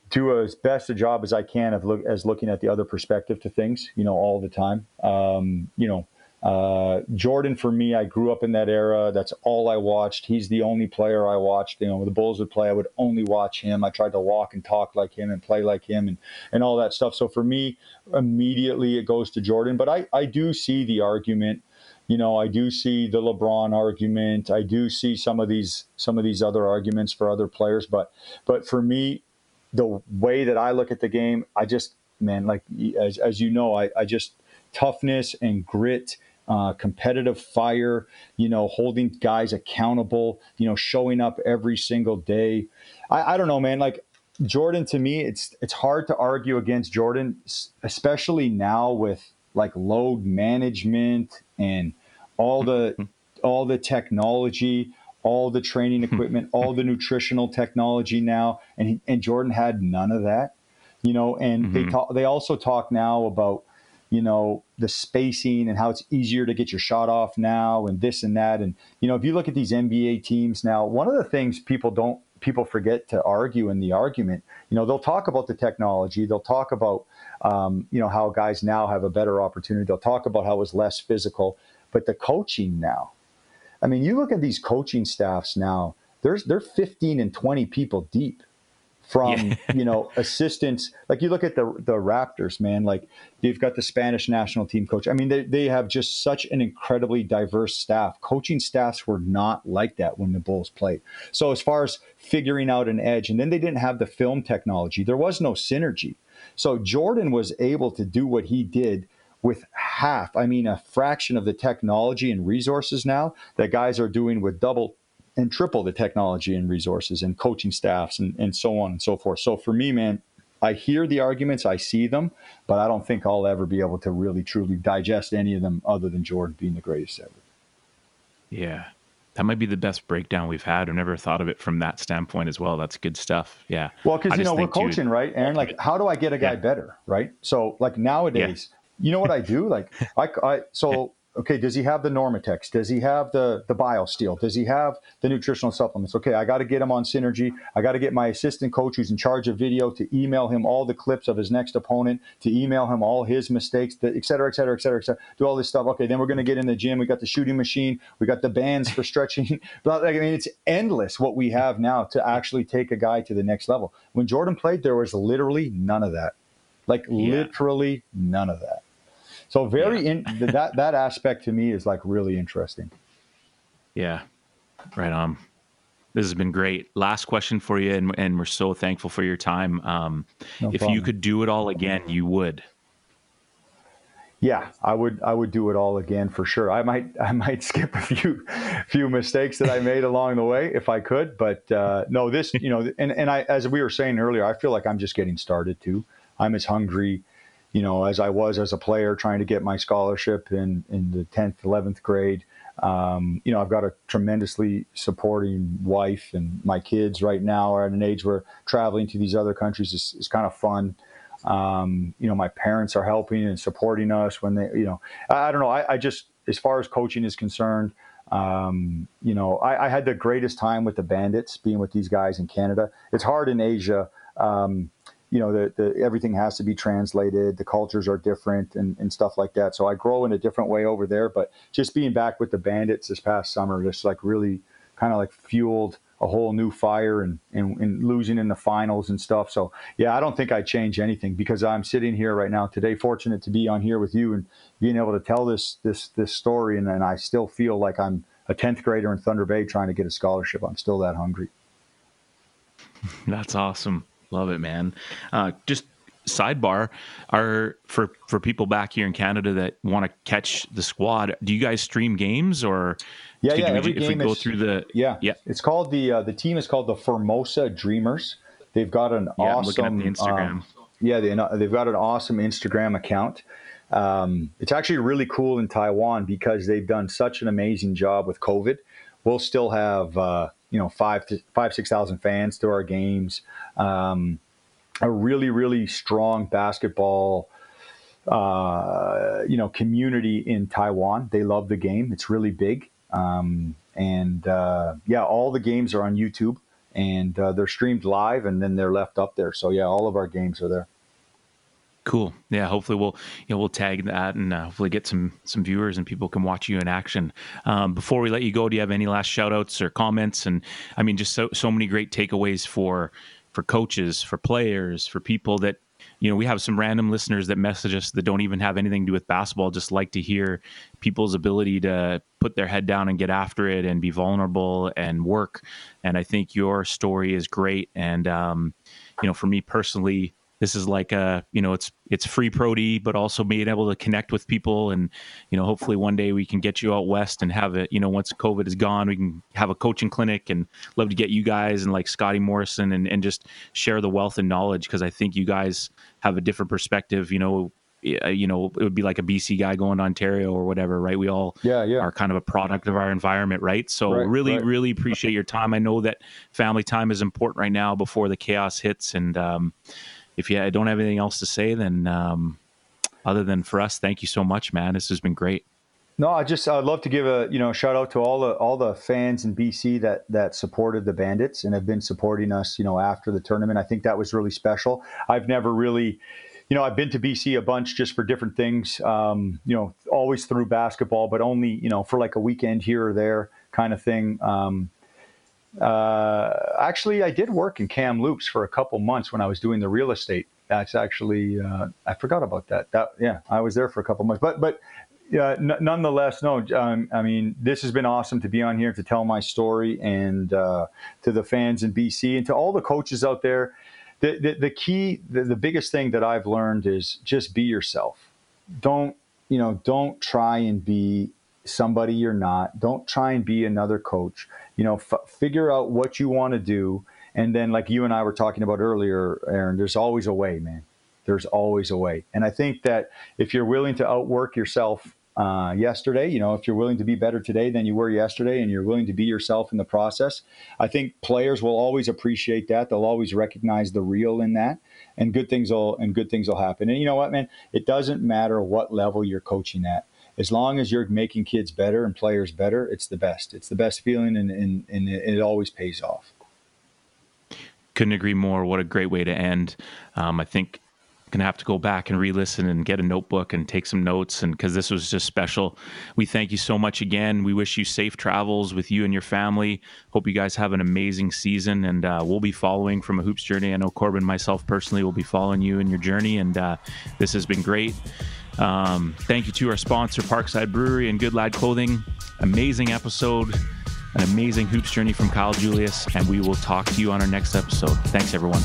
do as best a job as I can of look as looking at the other perspective to things, you know, all the time. Um, you know, uh, Jordan, for me, I grew up in that era. That's all I watched. He's the only player I watched. You know, when the Bulls would play, I would only watch him. I tried to walk and talk like him and play like him and, and all that stuff. So for me, immediately it goes to Jordan. But I, I do see the argument. You know, I do see the LeBron argument. I do see some of these some of these other arguments for other players. But but for me, the way that I look at the game, I just, man, like, as, as you know, I, I just toughness and grit, uh, competitive fire, you know, holding guys accountable, you know, showing up every single day. I, I don't know, man, like Jordan, to me, it's it's hard to argue against Jordan, especially now with like load management and all the all the technology, all the training equipment, all the nutritional technology now. And and Jordan had none of that, you know, and mm-hmm. they talk, they also talk now about, you know, the spacing and how it's easier to get your shot off now and this and that. And, you know, if you look at these N B A teams now, one of the things people don't, people forget to argue in the argument, you know, they'll talk about the technology. They'll talk about, um, you know, how guys now have a better opportunity. They'll talk about how it was less physical, but the coaching now, I mean, you look at these coaching staffs now, there's, they're fifteen and twenty people deep from, yeah. you know, assistants. Like you look at the the Raptors, man, like they've got the Spanish national team coach. I mean, they, they have just such an incredibly diverse staff. Coaching staffs were not like that when the Bulls played. So as far as figuring out an edge, and then they didn't have the film technology. There was no synergy. So Jordan was able to do what he did with half, I mean, a fraction of the technology and resources now that guys are doing with double and triple the technology and resources and coaching staffs and, and so on and so forth. So for me, man, I hear the arguments, I see them, but I don't think I'll ever be able to really truly digest any of them other than Jordan being the greatest ever. Yeah. That might be the best breakdown we've had. I've never thought of it from that standpoint as well. That's good stuff. Yeah. Well, because, you know, we're coaching, right, Aaron? Like, how do I get a guy yeah. better, right? So, like, nowadays, yeah. you know what I do? Like, I, I so... Yeah. Okay, does he have the Normatex? Does he have the, the BioSteel? Does he have the nutritional supplements? Okay, I got to get him on Synergy. I got to get my assistant coach who's in charge of video to email him all the clips of his next opponent, to email him all his mistakes, et cetera, et cetera, et cetera, et cetera. Do all this stuff. Okay, then we're going to get in the gym. We got the shooting machine. We got the bands for stretching. I mean, it's endless what we have now to actually take a guy to the next level. When Jordan played, there was literally none of that. Like yeah. literally none of that. So very yeah. in that, that aspect to me is like really interesting. Yeah. Right on. This has been great. Last question for you. And, and we're so thankful for your time. Um, no if problem. You could do it all again, you would. Yeah, I would, I would do it all again for sure. I might, I might skip a few, few mistakes that I made along the way if I could, but uh, no, this, you know, and, and I, as we were saying earlier, I feel like I'm just getting started too. I'm as hungry, you know, as I was as a player trying to get my scholarship in, in the tenth, eleventh grade. Um, you know, I've got a tremendously supporting wife, and my kids right now are at an age where traveling to these other countries is, is kind of fun. Um, you know, my parents are helping and supporting us when they, you know, I, I don't know. I, I just, as far as coaching is concerned, um, you know, I, I had the greatest time with the Bandits, being with these guys in Canada. It's hard in Asia. Um, you know, the, the, everything has to be translated. The cultures are different and, and stuff like that. So I grow in a different way over there, but just being back with the Bandits this past summer, just like really kind of like fueled a whole new fire and, and, and losing in the finals and stuff. So yeah, I don't think I change anything, because I'm sitting here right now today, fortunate to be on here with you and being able to tell this, this, this story. And, and I still feel like I'm a tenth grader in Thunder Bay trying to get a scholarship. I'm still that hungry. That's awesome. Love it, man. Uh, just sidebar, are for for people back here in Canada that want to catch the squad, do you guys stream games or yeah yeah we, every if game we go is, through the yeah yeah it's called the uh, the team is called the Formosa Dreamers. They've got an yeah, awesome I'm looking at the Instagram. Um, yeah they, they've got an awesome Instagram account. Um, it's actually really cool in Taiwan because they've done such an amazing job with COVID. We'll still have uh, you know five to five six thousand fans to our games. Um, a really really strong basketball uh, you know community in Taiwan. They love the game. It's really big. Um, and uh, yeah, all the games are on YouTube and uh, they're streamed live and then they're left up there. So yeah, all of our games are there. Cool. Yeah. Hopefully we'll, you know, we'll tag that and uh, hopefully get some, some viewers and people can watch you in action. Um, before we let you go, do you have any last shout outs or comments? And I mean, just so, so many great takeaways for, for coaches, for players, for people that, you know, we have some random listeners that message us that don't even have anything to do with basketball, just like to hear people's ability to put their head down and get after it and be vulnerable and work. And I think your story is great. And, um, you know, for me personally, this is like a, you know, it's, it's free pro-D, but also being able to connect with people. And, you know, hopefully one day we can get you out West and have it, you know, once COVID is gone, we can have a coaching clinic and love to get you guys and like Scotty Morrison and, and just share the wealth and knowledge. Cause I think you guys have a different perspective, you know, you know, it would be like a B C guy going to Ontario or whatever, right? We all yeah, yeah. are kind of a product of our environment, right? So right, really, right. really appreciate your time. I know that family time is important right now before the chaos hits. And, um, if you don't have anything else to say, then um, other than for us, thank you so much, man. This has been great. No, I just I'd love to give a you know shout out to all the all the fans in B C that that supported the Bandits and have been supporting us you know after the tournament. I think that was really special. I've never really, you know, I've been to B C a bunch just for different things. Um, you know, always through basketball, but only you know for like a weekend here or there kind of thing. Um, Uh, actually, I did work in Kamloops for a couple months when I was doing the real estate. That's actually, uh, I forgot about that. That, yeah, I was there for a couple months, but, but, uh, n- nonetheless, no, um, I mean, this has been awesome to be on here to tell my story and, uh, to the fans in B C and to all the coaches out there. The, the, the key, the, the biggest thing that I've learned is just be yourself. Don't, you know, don't try and be somebody you're not. Don't try and be another coach. You know, f- figure out what you want to do. And then like you and I were talking about earlier, Aaron, there's always a way, man. There's always a way. And I think that if you're willing to outwork yourself uh, yesterday, you know, if you're willing to be better today than you were yesterday and you're willing to be yourself in the process, I think players will always appreciate that. They'll always recognize the real in that, and good things will, and good things will happen. And you know what, man, it doesn't matter what level you're coaching at. As long as you're making kids better and players better, it's the best. It's the best feeling, and, and, and it always pays off. Couldn't agree more. What a great way to end. Um, I think I'm going to have to go back and re-listen and get a notebook and take some notes, and because this was just special. We thank you so much again. We wish you safe travels with you and your family. Hope you guys have an amazing season, and uh, we'll be following From a Hoops Journey. I know Corbin, myself personally, will be following you in your journey, and uh, this has been great. Um, thank you to our sponsor, Parkside Brewery and Good Lad Clothing. Amazing episode, an amazing hoops journey from Kyle Julius, and we will talk to you on our next episode. Thanks, everyone.